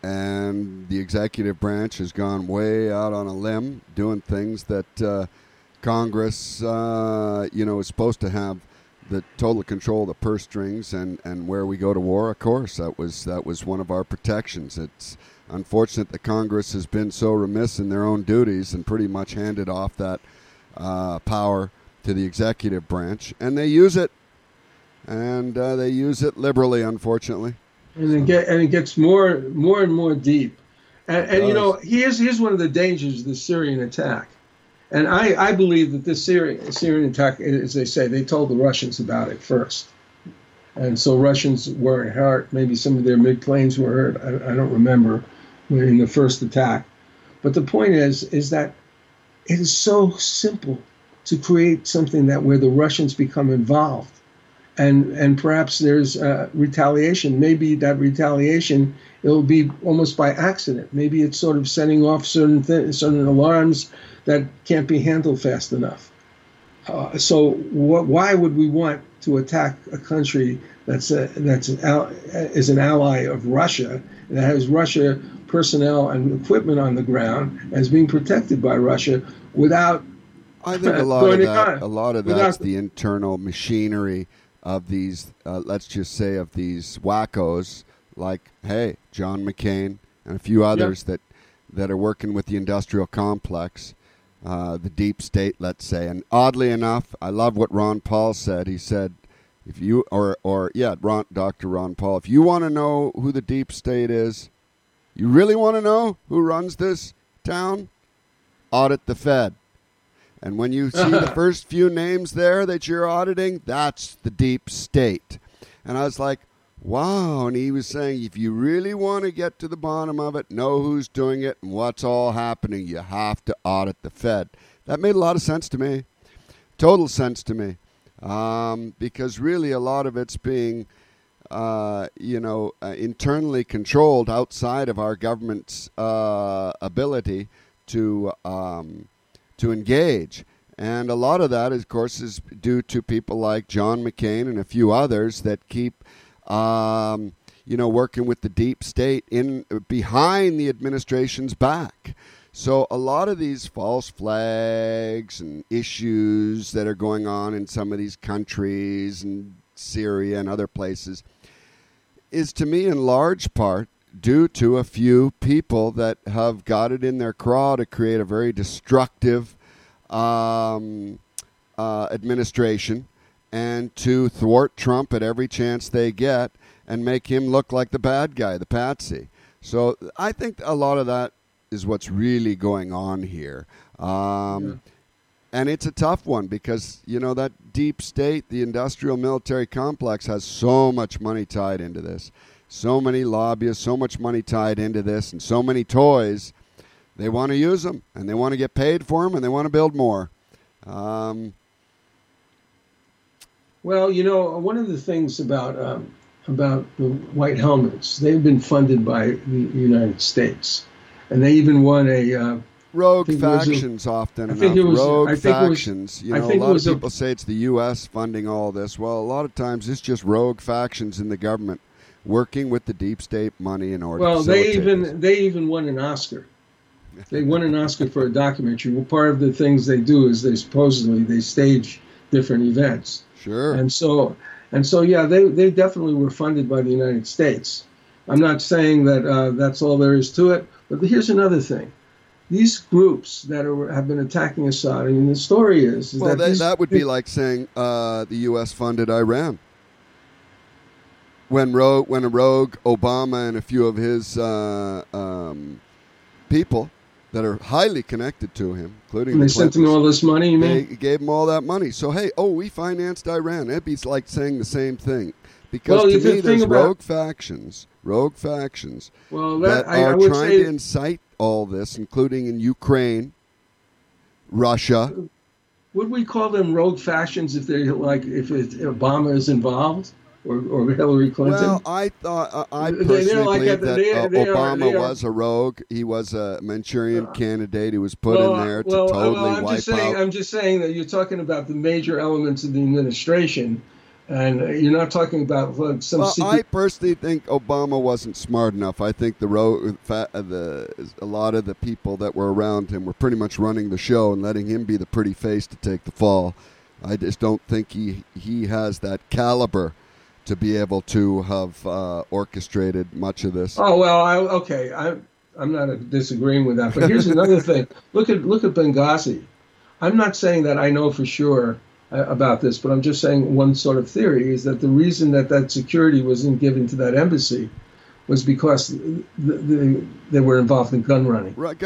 And the executive branch has gone way out on a limb, doing things that Congress, is supposed to have the total control of the purse strings and where we go to war. Of course, that was one of our protections. It's unfortunate that Congress has been so remiss in their own duties and pretty much handed off that power to the executive branch, and they use it, and they use it liberally, unfortunately. And it gets more and more deep. And here's one of the dangers of the Syrian attack. And I believe that this Syrian attack, as they say, they told the Russians about it first. And so Russians were hurt. Maybe some of their mid-planes were hurt. I don't remember in the first attack. But the point is that it is so simple to create something that where the Russians become involved. And perhaps there's retaliation. Maybe that retaliation, it'll be almost by accident. Maybe it's sort of setting off certain alarms that can't be handled fast enough. Why would we want to attack a country that is an ally of Russia, and that has Russia personnel and equipment on the ground, as being protected by Russia, without? I think a lot of that's the internal machinery of these, of these wackos, like, hey, John McCain and a few others that are working with the industrial complex, the deep state, let's say. And oddly enough, I love what Ron Paul said. He said, Dr. Ron Paul, if you want to know who the deep state is, you really want to know who runs this town? Audit the Fed. And when you see the first few names there that you're auditing, that's the deep state. And I was like, wow. And he was saying, if you really want to get to the bottom of it, know who's doing it and what's all happening, you have to audit the Fed. That made a lot of sense to me, total sense to me, because really a lot of it's being, internally controlled outside of our government's ability to engage. And a lot of that, of course, is due to people like John McCain and a few others that keep, working with the deep state in behind the administration's back. So a lot of these false flags and issues that are going on in some of these countries and Syria and other places is, to me, in large part due to a few people that have got it in their craw to create a very destructive administration and to thwart Trump at every chance they get and make him look like the bad guy, the patsy. So I think a lot of that is what's really going on here. And it's a tough one because, you know, that deep state, the industrial military complex has so much money tied into this. So many lobbyists, so much money tied into this, and so many toys. They want to use them, and they want to get paid for them, and they want to build more. Well, you know, one of the things about the White Helmets, they've been funded by the United States, and they even won a... rogue factions often enough. Rogue factions. You know, a lot of people say it's the U.S. funding all this. Well, a lot of times it's just rogue factions in the government working with the deep state money in order to facilitate this. Well, they even won an Oscar. They won an Oscar for a documentary. Well, part of the things they do is they stage different events. Sure. And so yeah, they definitely were funded by the United States. I'm not saying that that's all there is to it, but here's another thing. These groups that have been attacking Assad, I mean, the story that would be like saying the U.S. funded Iran. When a rogue Obama and a few of his people that are highly connected to him, including the Clintons, sent him all this money, you mean? They gave him all that money. So, hey, we financed Iran. It'd be like saying the same thing. Because to me, there's rogue factions that are trying to incite all this, including in Ukraine, Russia. Would we call them rogue factions if they're like if Obama is involved or Hillary Clinton? Well, I thought Obama was a rogue. He was a Manchurian candidate who was put in there to totally wipe out. I'm just saying that you're talking about the major elements of the administration. And you're not talking about some. Well, I personally think Obama wasn't smart enough. I think a lot of the people that were around him were pretty much running the show and letting him be the pretty face to take the fall. I just don't think he has that caliber to be able to have orchestrated much of this. Oh well, okay. I'm not disagreeing with that. But here's another thing. Look at Benghazi. I'm not saying that I know for sure about this, but I'm just saying one sort of theory is that the reason that security wasn't given to that embassy was because they were involved in gun running. Running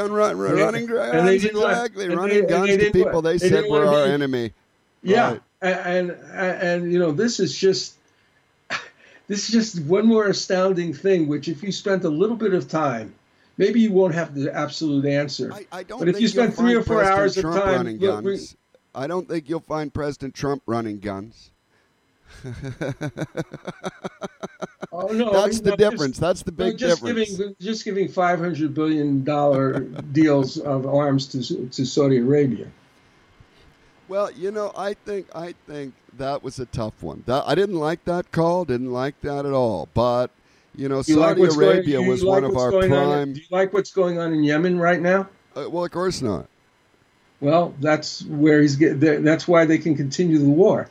guns to people they said were our enemy. Yeah, right. and you know, this is just one more astounding thing. Which, if you spent a little bit of time, maybe you won't have the absolute answer. But if you spent 3 or 4 hours of time. I don't think you'll find President Trump running guns. Oh no! That's the difference. That's the big difference. Just giving $500 billion deals of arms to Saudi Arabia. Well, you know, I think that was a tough one. I didn't like that call. Didn't like that at all. But you know, Saudi Arabia was one of our prime. Do you like what's going on in Yemen right now? Well, of course not. Well, that's why they can continue the war.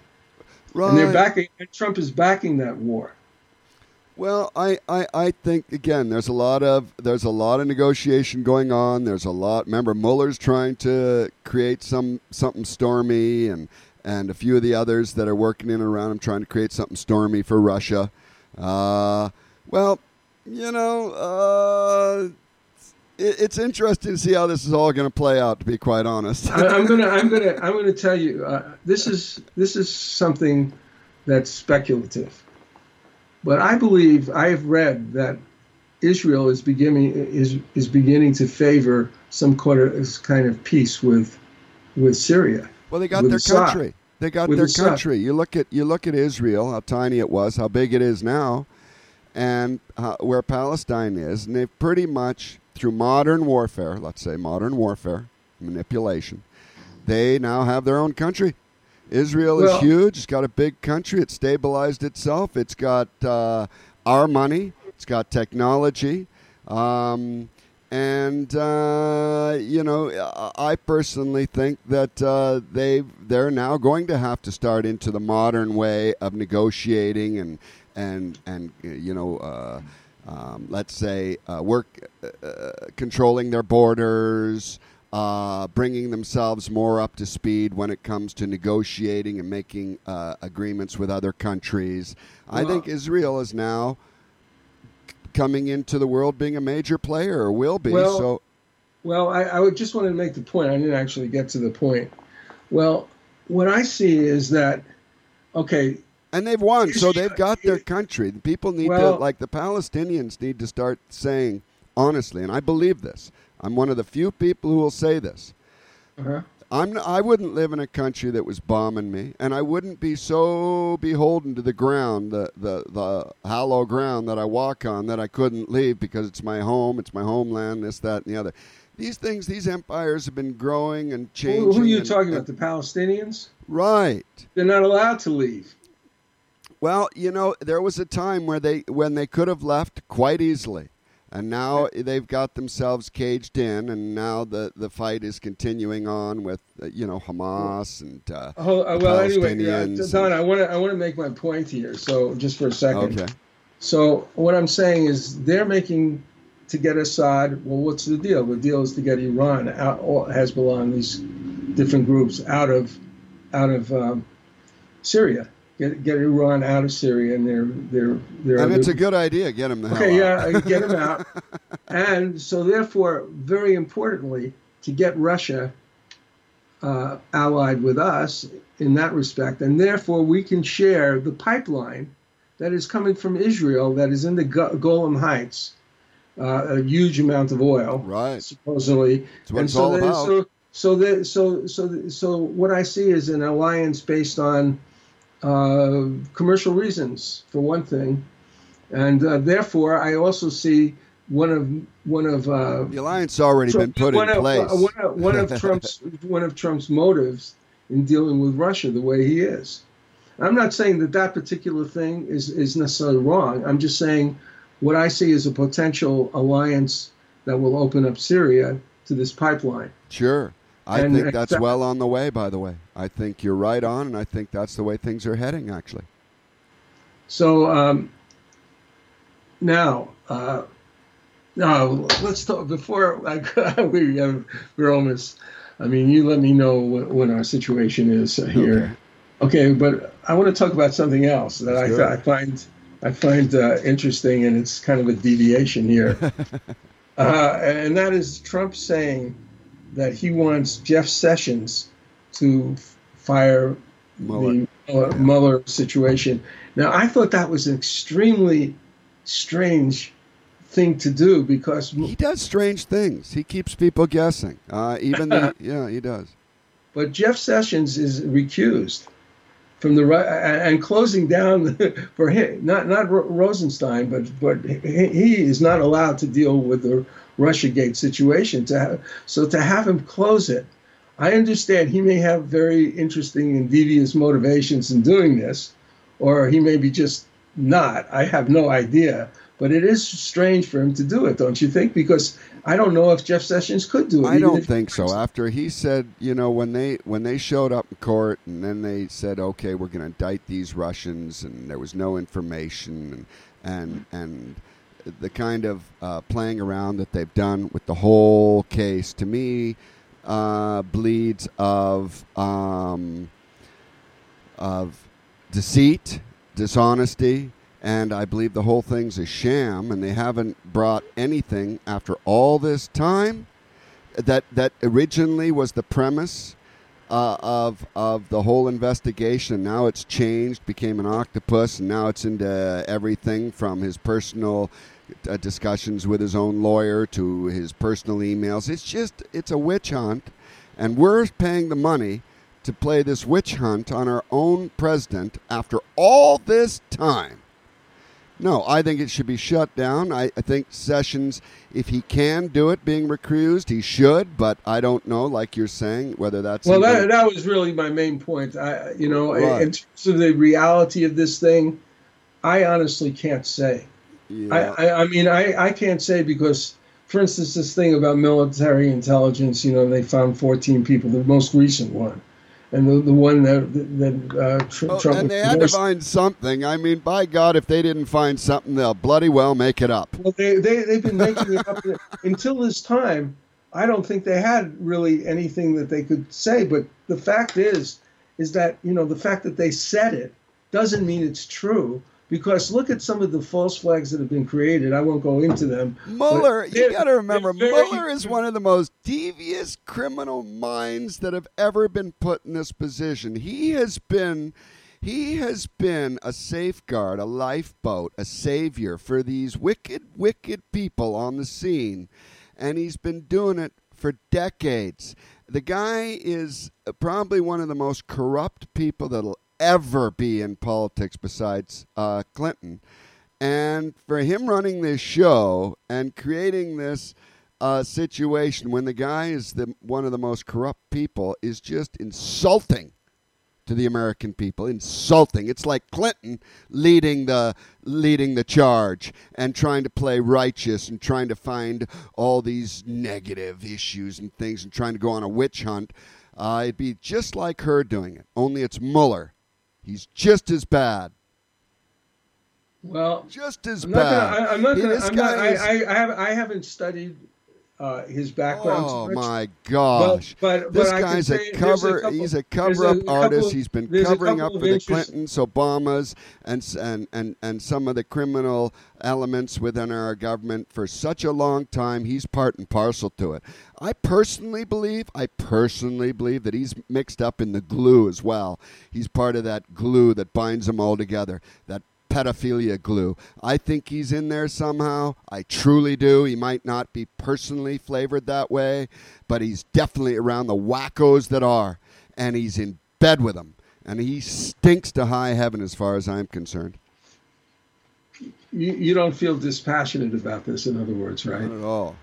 Right. And Trump is backing that war. Well, I think again there's a lot of negotiation going on. There's a lot. Remember, Mueller's trying to create something stormy, and a few of the others that are working in and around him trying to create something stormy for Russia. Well, you know, it's interesting to see how this is all going to play out. To be quite honest, I'm going to tell you this is something that's speculative, but I believe I have read that Israel is beginning to favor some kind of peace with Syria. Well, they got their country. They got their country. You look at Israel, how tiny it was, how big it is now, and where Palestine is, and they've pretty much, through modern warfare, manipulation, they now have their own country. Israel is huge. It's got a big country. It's stabilized itself. It's got our money. It's got technology. You know, I personally think that they're now going to have to start into the modern way of negotiating and you know, controlling their borders, bringing themselves more up to speed when it comes to negotiating and making agreements with other countries. I think Israel is now coming into the world being a major player, or will be. I would just want to make the point. I didn't actually get to the point Well, what I see is that, okay. And they've won, so they've got their country. The people need to, like the Palestinians need to start saying, honestly, and I believe this. I'm one of the few people who will say this. Uh-huh. I wouldn't live in a country that was bombing me, and I wouldn't be so beholden to the ground, the hollow ground that I walk on, that I couldn't leave because it's my home, it's my homeland, this, that, and the other. These things, these empires have been growing and changing. Who are you talking about, the Palestinians? Right. They're not allowed to leave. Well, you know, there was a time where when they could have left quite easily. And now they've got themselves caged in, and now the fight is continuing on with, Hamas and Palestinians. Anyway, Don, I want to make my point here, so just for a second. Okay. So what I'm saying is they're making, to get Assad, well, what's the deal? The deal is to get Iran, out, Hezbollah and these different groups out of Syria. Get Iran out of Syria, and they're and it's a good idea. Get them the hell out. Okay, yeah, get them out. And so, therefore, very importantly, to get Russia allied with us in that respect, and therefore we can share the pipeline that is coming from Israel, that is in the Golan Heights, a huge amount of oil, right? Supposedly, that's what it's all about. So what I see is an alliance based on commercial reasons, for one thing, and therefore I also see one of the alliance already been put in place. One of Trump's motives in dealing with Russia the way he is. I'm not saying that particular thing is necessarily wrong. I'm just saying what I see is a potential alliance that will open up Syria to this pipeline. Sure. I think that's well on the way, by the way. I think you're right on, and I think that's the way things are heading, actually. So now let's talk, before we're almost, I mean, you let me know what our situation is here. Okay, but I want to talk about something else that I find interesting, and it's kind of a deviation here. And that is Trump saying that he wants Jeff Sessions to fire Mueller. The Mueller situation. Now, I thought that was an extremely strange thing to do because he does strange things. He keeps people guessing. He does. But Jeff Sessions is recused from the and closing down for him. Not Rosenstein, but he is not allowed to deal with the Russiagate situation. To have him close it, I understand he may have very interesting and devious motivations in doing this, or he may be just not. I have no idea. But it is strange for him to do it, don't you think? Because I don't know if Jeff Sessions could do it. I don't think so. After he said, when they showed up in court and then they said, okay, we're going to indict these Russians, and there was no information and the kind of playing around that they've done with the whole case, to me, bleeds of deceit, dishonesty, and I believe the whole thing's a sham, and they haven't brought anything after all this time that originally was the premise of the whole investigation. Now it's changed, became an octopus, and now it's into everything from his personal discussions with his own lawyer to his personal emails. It's a witch hunt, and we're paying the money to play this witch hunt on our own president after all this time. No, I think it should be shut down. I think Sessions, if he can do it, being recused, he should. But I don't know, like you're saying, whether that's... Well, that was really my main point. Right. In terms of the reality of this thing, I honestly can't say. Yeah. I mean, I can't say because, for instance, this thing about military intelligence, they found 14 people, the most recent one. And the one that Trump... And they had to find something. I mean, by God, if they didn't find something, they'll bloody well make it up. Well, they've been making it up. Until this time, I don't think they had really anything that they could say. But the fact is that, the fact that they said it doesn't mean it's true. Because look at some of the false flags that have been created. I won't go into them. Mueller, you got to remember, Mueller is one of the most devious criminal minds that have ever been put in this position. He has been a safeguard, a lifeboat, a savior for these wicked, wicked people on the scene. And he's been doing it for decades. The guy is probably one of the most corrupt people that'll ever be in politics besides Clinton. And for him running this show and creating this situation when the guy is one of the most corrupt people is just insulting to the American people. Insulting. It's like Clinton leading the charge and trying to play righteous and trying to find all these negative issues and things and trying to go on a witch hunt. It'd be just like her doing it, only it's Mueller. He's just as bad. Well, just as bad. I haven't studied his background. Oh my gosh! But this guy's a cover. He's a cover-up artist. He's been covering up for the Clintons, Obamas, and some of the criminal elements within our government for such a long time. He's part and parcel to it. I personally believe that he's mixed up in the glue as well. He's part of that glue that binds them all together, that pedophilia glue. I think he's in there somehow. I truly do. He might not be personally flavored that way, but he's definitely around the wackos that are, and he's in bed with them. And he stinks to high heaven as far as I'm concerned. You don't feel dispassionate about this, in other words, right? Not at all.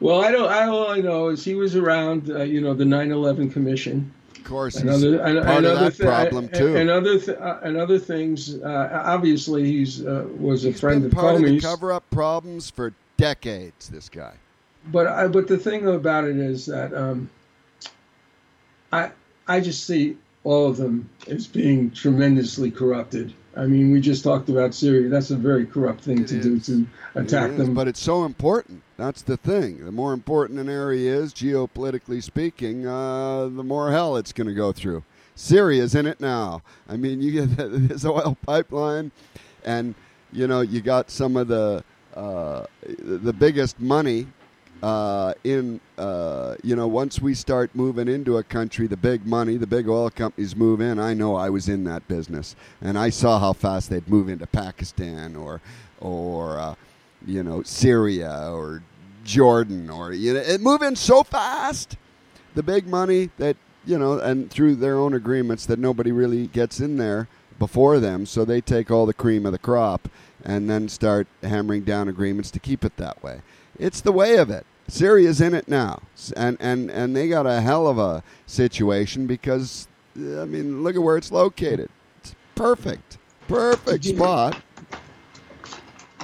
Well, all I know is he was around, the 9/11 Commission. Of course, he's part of that problem too, and other things. Obviously, he's a friend of Comey's. He's been part of the cover-up problems for decades. This guy. But the thing about it is that I just see all of them as being tremendously corrupted. I mean, we just talked about Syria. That's a very corrupt thing to do to attack them. But it's so important. That's the thing. The more important an area is, geopolitically speaking, the more hell it's going to go through. Syria's in it now. I mean, you get this oil pipeline, and you got some of the biggest money. Once we start moving into a country, the big money, the big oil companies move in. I know I was in that business, and I saw how fast they'd move into Pakistan or Syria or Jordan or it move in so fast. The big money that and through their own agreements that nobody really gets in there before them, so they take all the cream of the crop and then start hammering down agreements to keep it that way. It's the way of it. Syria's in it now, and they got a hell of a situation because, I mean, look at where it's located. It's perfect spot.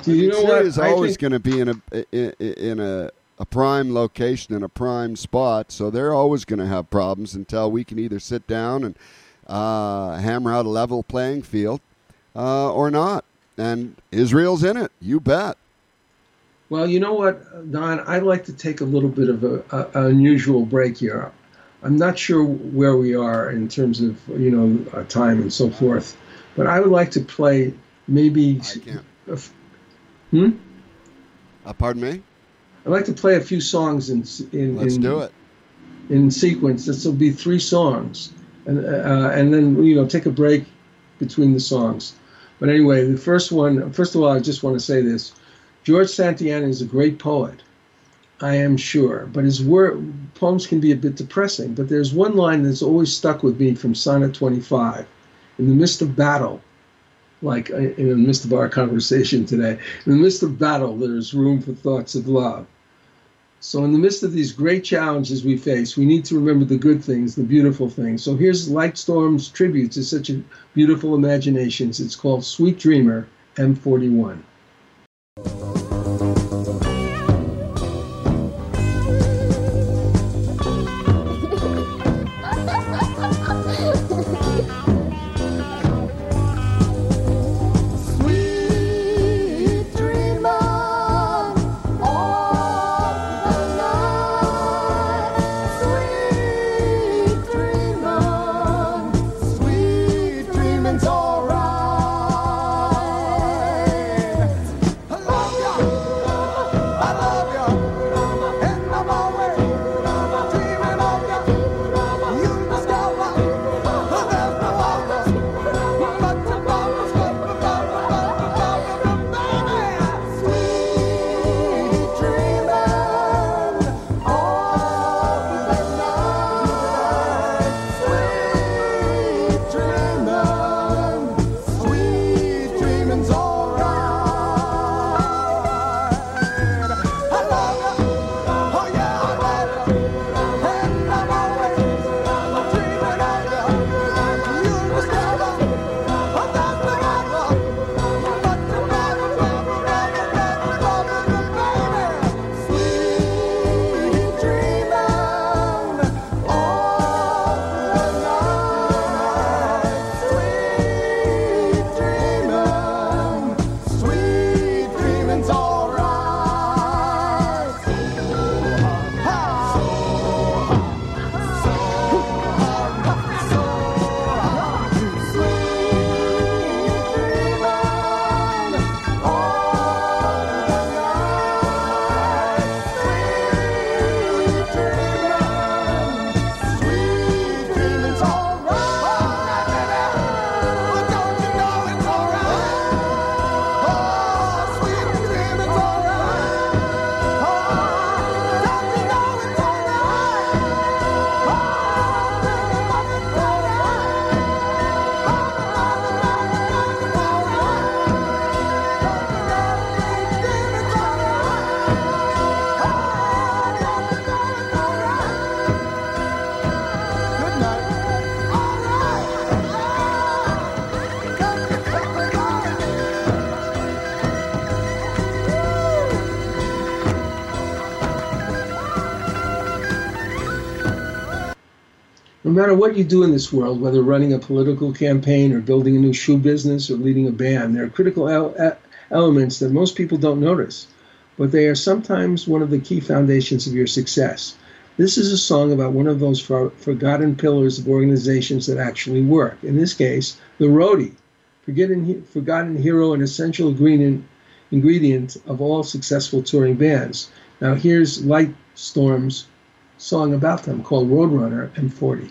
Do you know what? Syria's always going to be in a prime location, in a prime spot, so they're always going to have problems until we can either sit down and hammer out a level playing field or not. And Israel's in it, you bet. Well, you know what, Don? I'd like to take a little bit of an unusual break here. I'm not sure where we are in terms of, time and so forth, but I would like to play maybe... I can't. Pardon me? I'd like to play a few songs in Let's do it. In sequence. This will be 3 songs, and then, take a break between the songs. But anyway, the first one, first of all, I just want to say this. George Santayana is a great poet, I am sure, but his poems can be a bit depressing. But there's one line that's always stuck with me from Sonnet 25. In the midst of battle, like in the midst of our conversation today, in the midst of battle, there is room for thoughts of love. So in the midst of these great challenges we face, we need to remember the good things, the beautiful things. So here's Lightstorm's tribute to such a beautiful imaginations. It's called Sweet Dreamer, M41. matter what you do in this world, whether running a political campaign or building a new shoe business or leading a band, there are critical elements that most people don't notice, but they are sometimes one of the key foundations of your success. This is a song about one of those forgotten pillars of organizations that actually work. In this case, the roadie, forgotten hero and essential ingredient of all successful touring bands. Now here's Lightstorm's song about them called Roadrunner M40.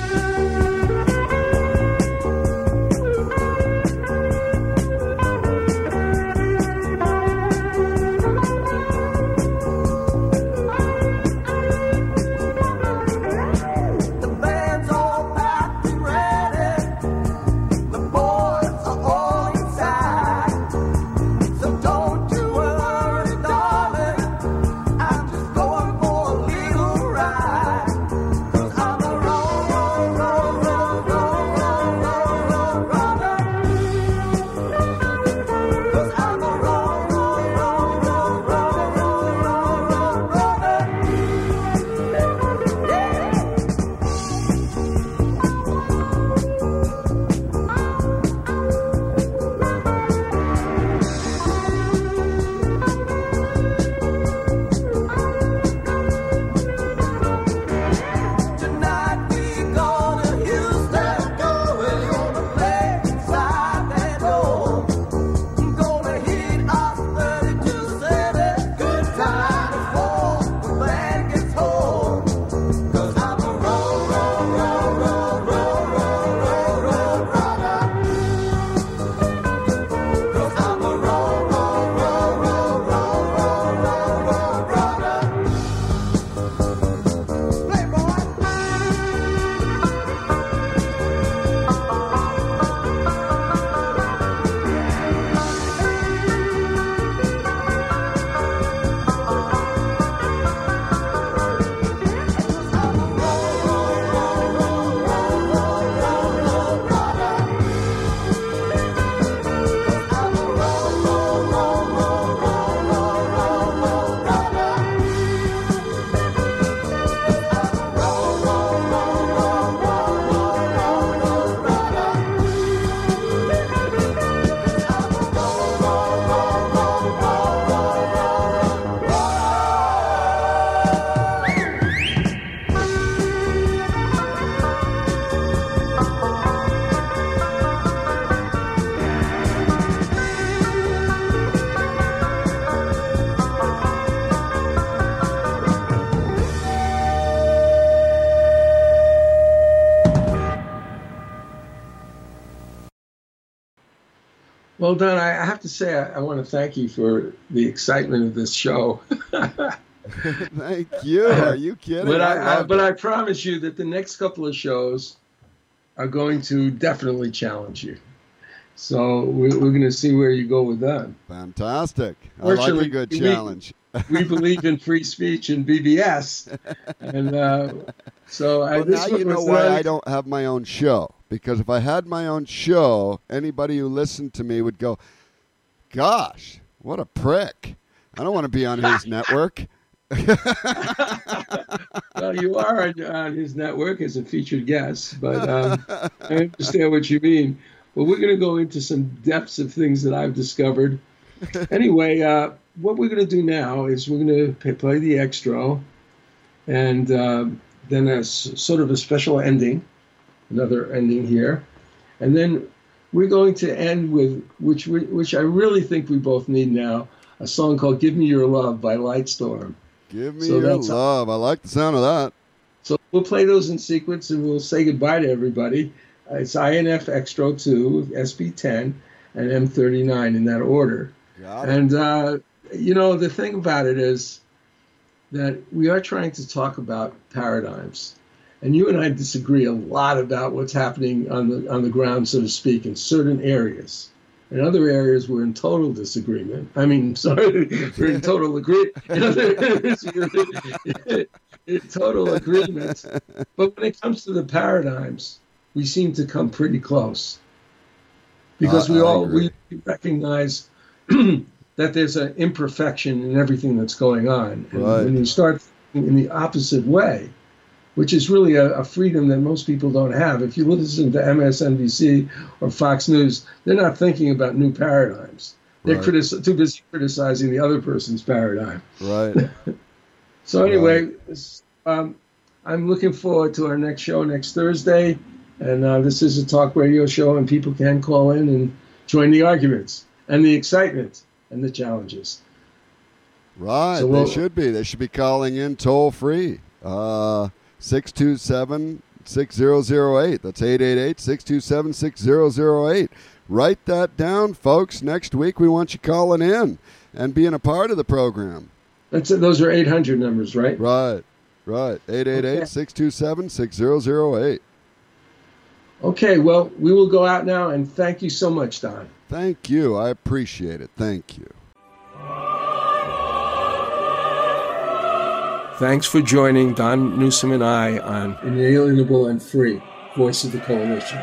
Well, Don, I have to say I want to thank you for the excitement of this show. Thank you. Are you kidding? But I promise you that the next couple of shows are going to definitely challenge you. So we're going to see where you go with that. Fantastic. I like a good challenge. We believe in free speech and BBS. And so well, now you know why I don't have my own show. Because if I had my own show, anybody who listened to me would go, gosh, what a prick. I don't want to be on his network. Well, you are on his network as a featured guest, but I understand what you mean. But we're going to go into some depths of things that I've discovered. Anyway, what we're going to do now is we're going to play the extra and then a sort of a special ending. Another ending here, and then we're going to end with which I really think we both need now, a song called "Give Me Your Love" by Lightstorm. Give me your love. I like the sound of that. So we'll play those in sequence, and we'll say goodbye to everybody. It's INF Extro 2, SB10, and M39 in that order. Got it. And you know, the thing about it is that we are trying to talk about paradigms. And you and I disagree a lot about what's happening on the ground, so to speak, in certain areas. In other areas, we're in total disagreement. I mean, sorry, we're in total agreement. In other areas, we're in total agreement. But when it comes to the paradigms, we seem to come pretty close. Because we recognize that there's an imperfection in everything that's going on. And when you start thinking in the opposite way, which is really a freedom that most people don't have. If you listen to MSNBC or Fox News, they're not thinking about new paradigms. They're right. Too busy criticizing the other person's paradigm. Right. So anyway, right. I'm looking forward to our next show next Thursday. And this is a talk radio show, and people can call in and join the arguments and the excitement and the challenges. Right. So they should be. They should be calling in toll free. 627-6008. That's 888-627-6008. Write that down, folks. Next week, we want you calling in and being a part of the program. That's it. Those are 800 numbers, right? Right. Right. 888-627-6008. Okay. Well, we will go out now, and thank you so much, Don. Thank you. I appreciate it. Thank you. Thanks for joining Don Newsom and I on Inalienable and Free, Voice of the Coalition.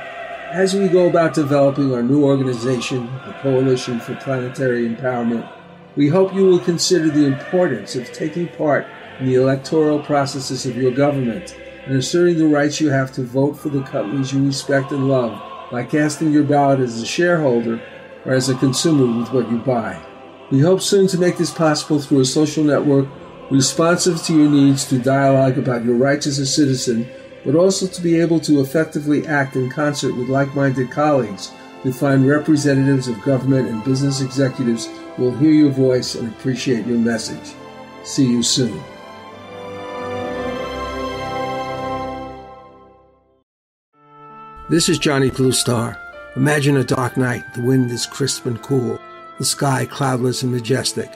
As we go about developing our new organization, the Coalition for Planetary Empowerment, we hope you will consider the importance of taking part in the electoral processes of your government and asserting the rights you have to vote for the companies you respect and love by casting your ballot as a shareholder or as a consumer with what you buy. We hope soon to make this possible through a social network responsive to your needs through dialogue about your rights as a citizen, but also to be able to effectively act in concert with like-minded colleagues to find representatives of government and business executives who will hear your voice and appreciate your message. See you soon. This is Johnny Blue Star. Imagine a dark night. The wind is crisp and cool. The sky cloudless and majestic.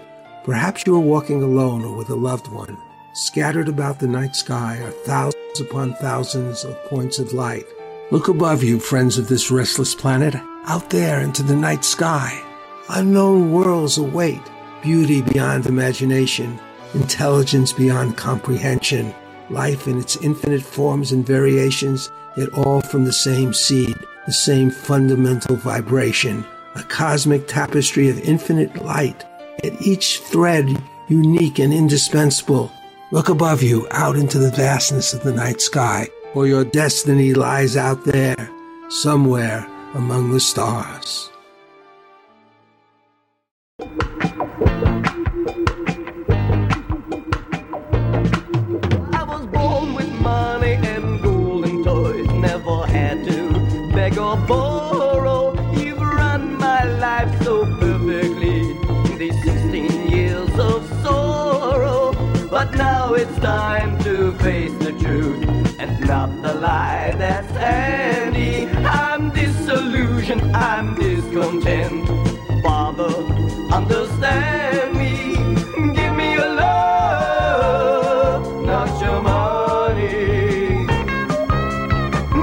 Perhaps you are walking alone or with a loved one. Scattered about the night sky are thousands upon thousands of points of light. Look above you, friends of this restless planet, out there into the night sky. Unknown worlds await, beauty beyond imagination, intelligence beyond comprehension, life in its infinite forms and variations, yet all from the same seed, the same fundamental vibration, a cosmic tapestry of infinite light, at each thread unique and indispensable. Look above you, out into the vastness of the night sky, for your destiny lies out there, somewhere among the stars. I was born with money and golden toys, never had to beg or borrow. You've run my life so perfectly. These 16 years of sorrow, but now it's time to face the truth and not the lie that's handy. I'm disillusioned, I'm discontent. Father, understand me. Give me your love, not your money.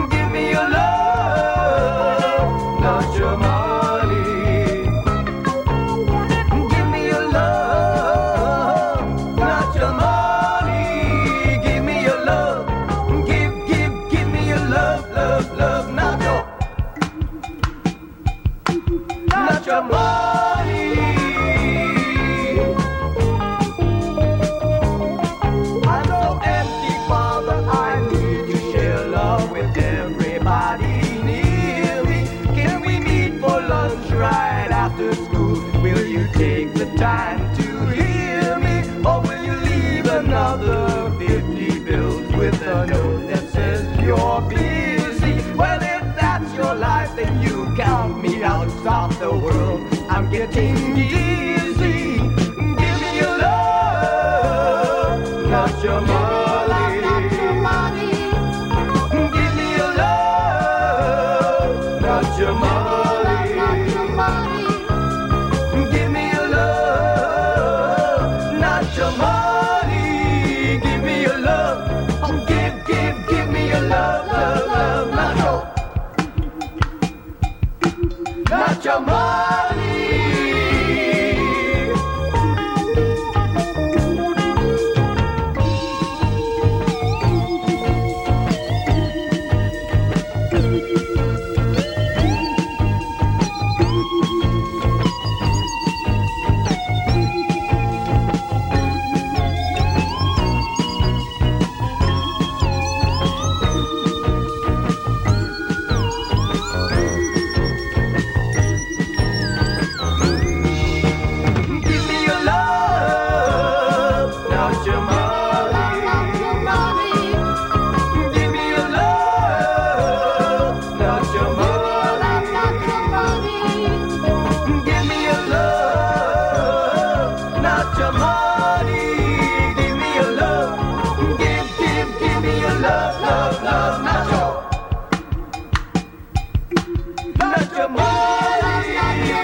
Give me your love, not your money. Time to hear me, or will you leave another 50 bills with a note that says you're busy? Well, if that's your life, then you count me out of the world. I'm getting dizzy. Give me your love, not your money. Give me your love, not your money. Your money.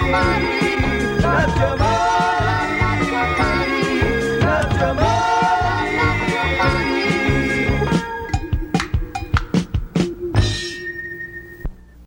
Not your money.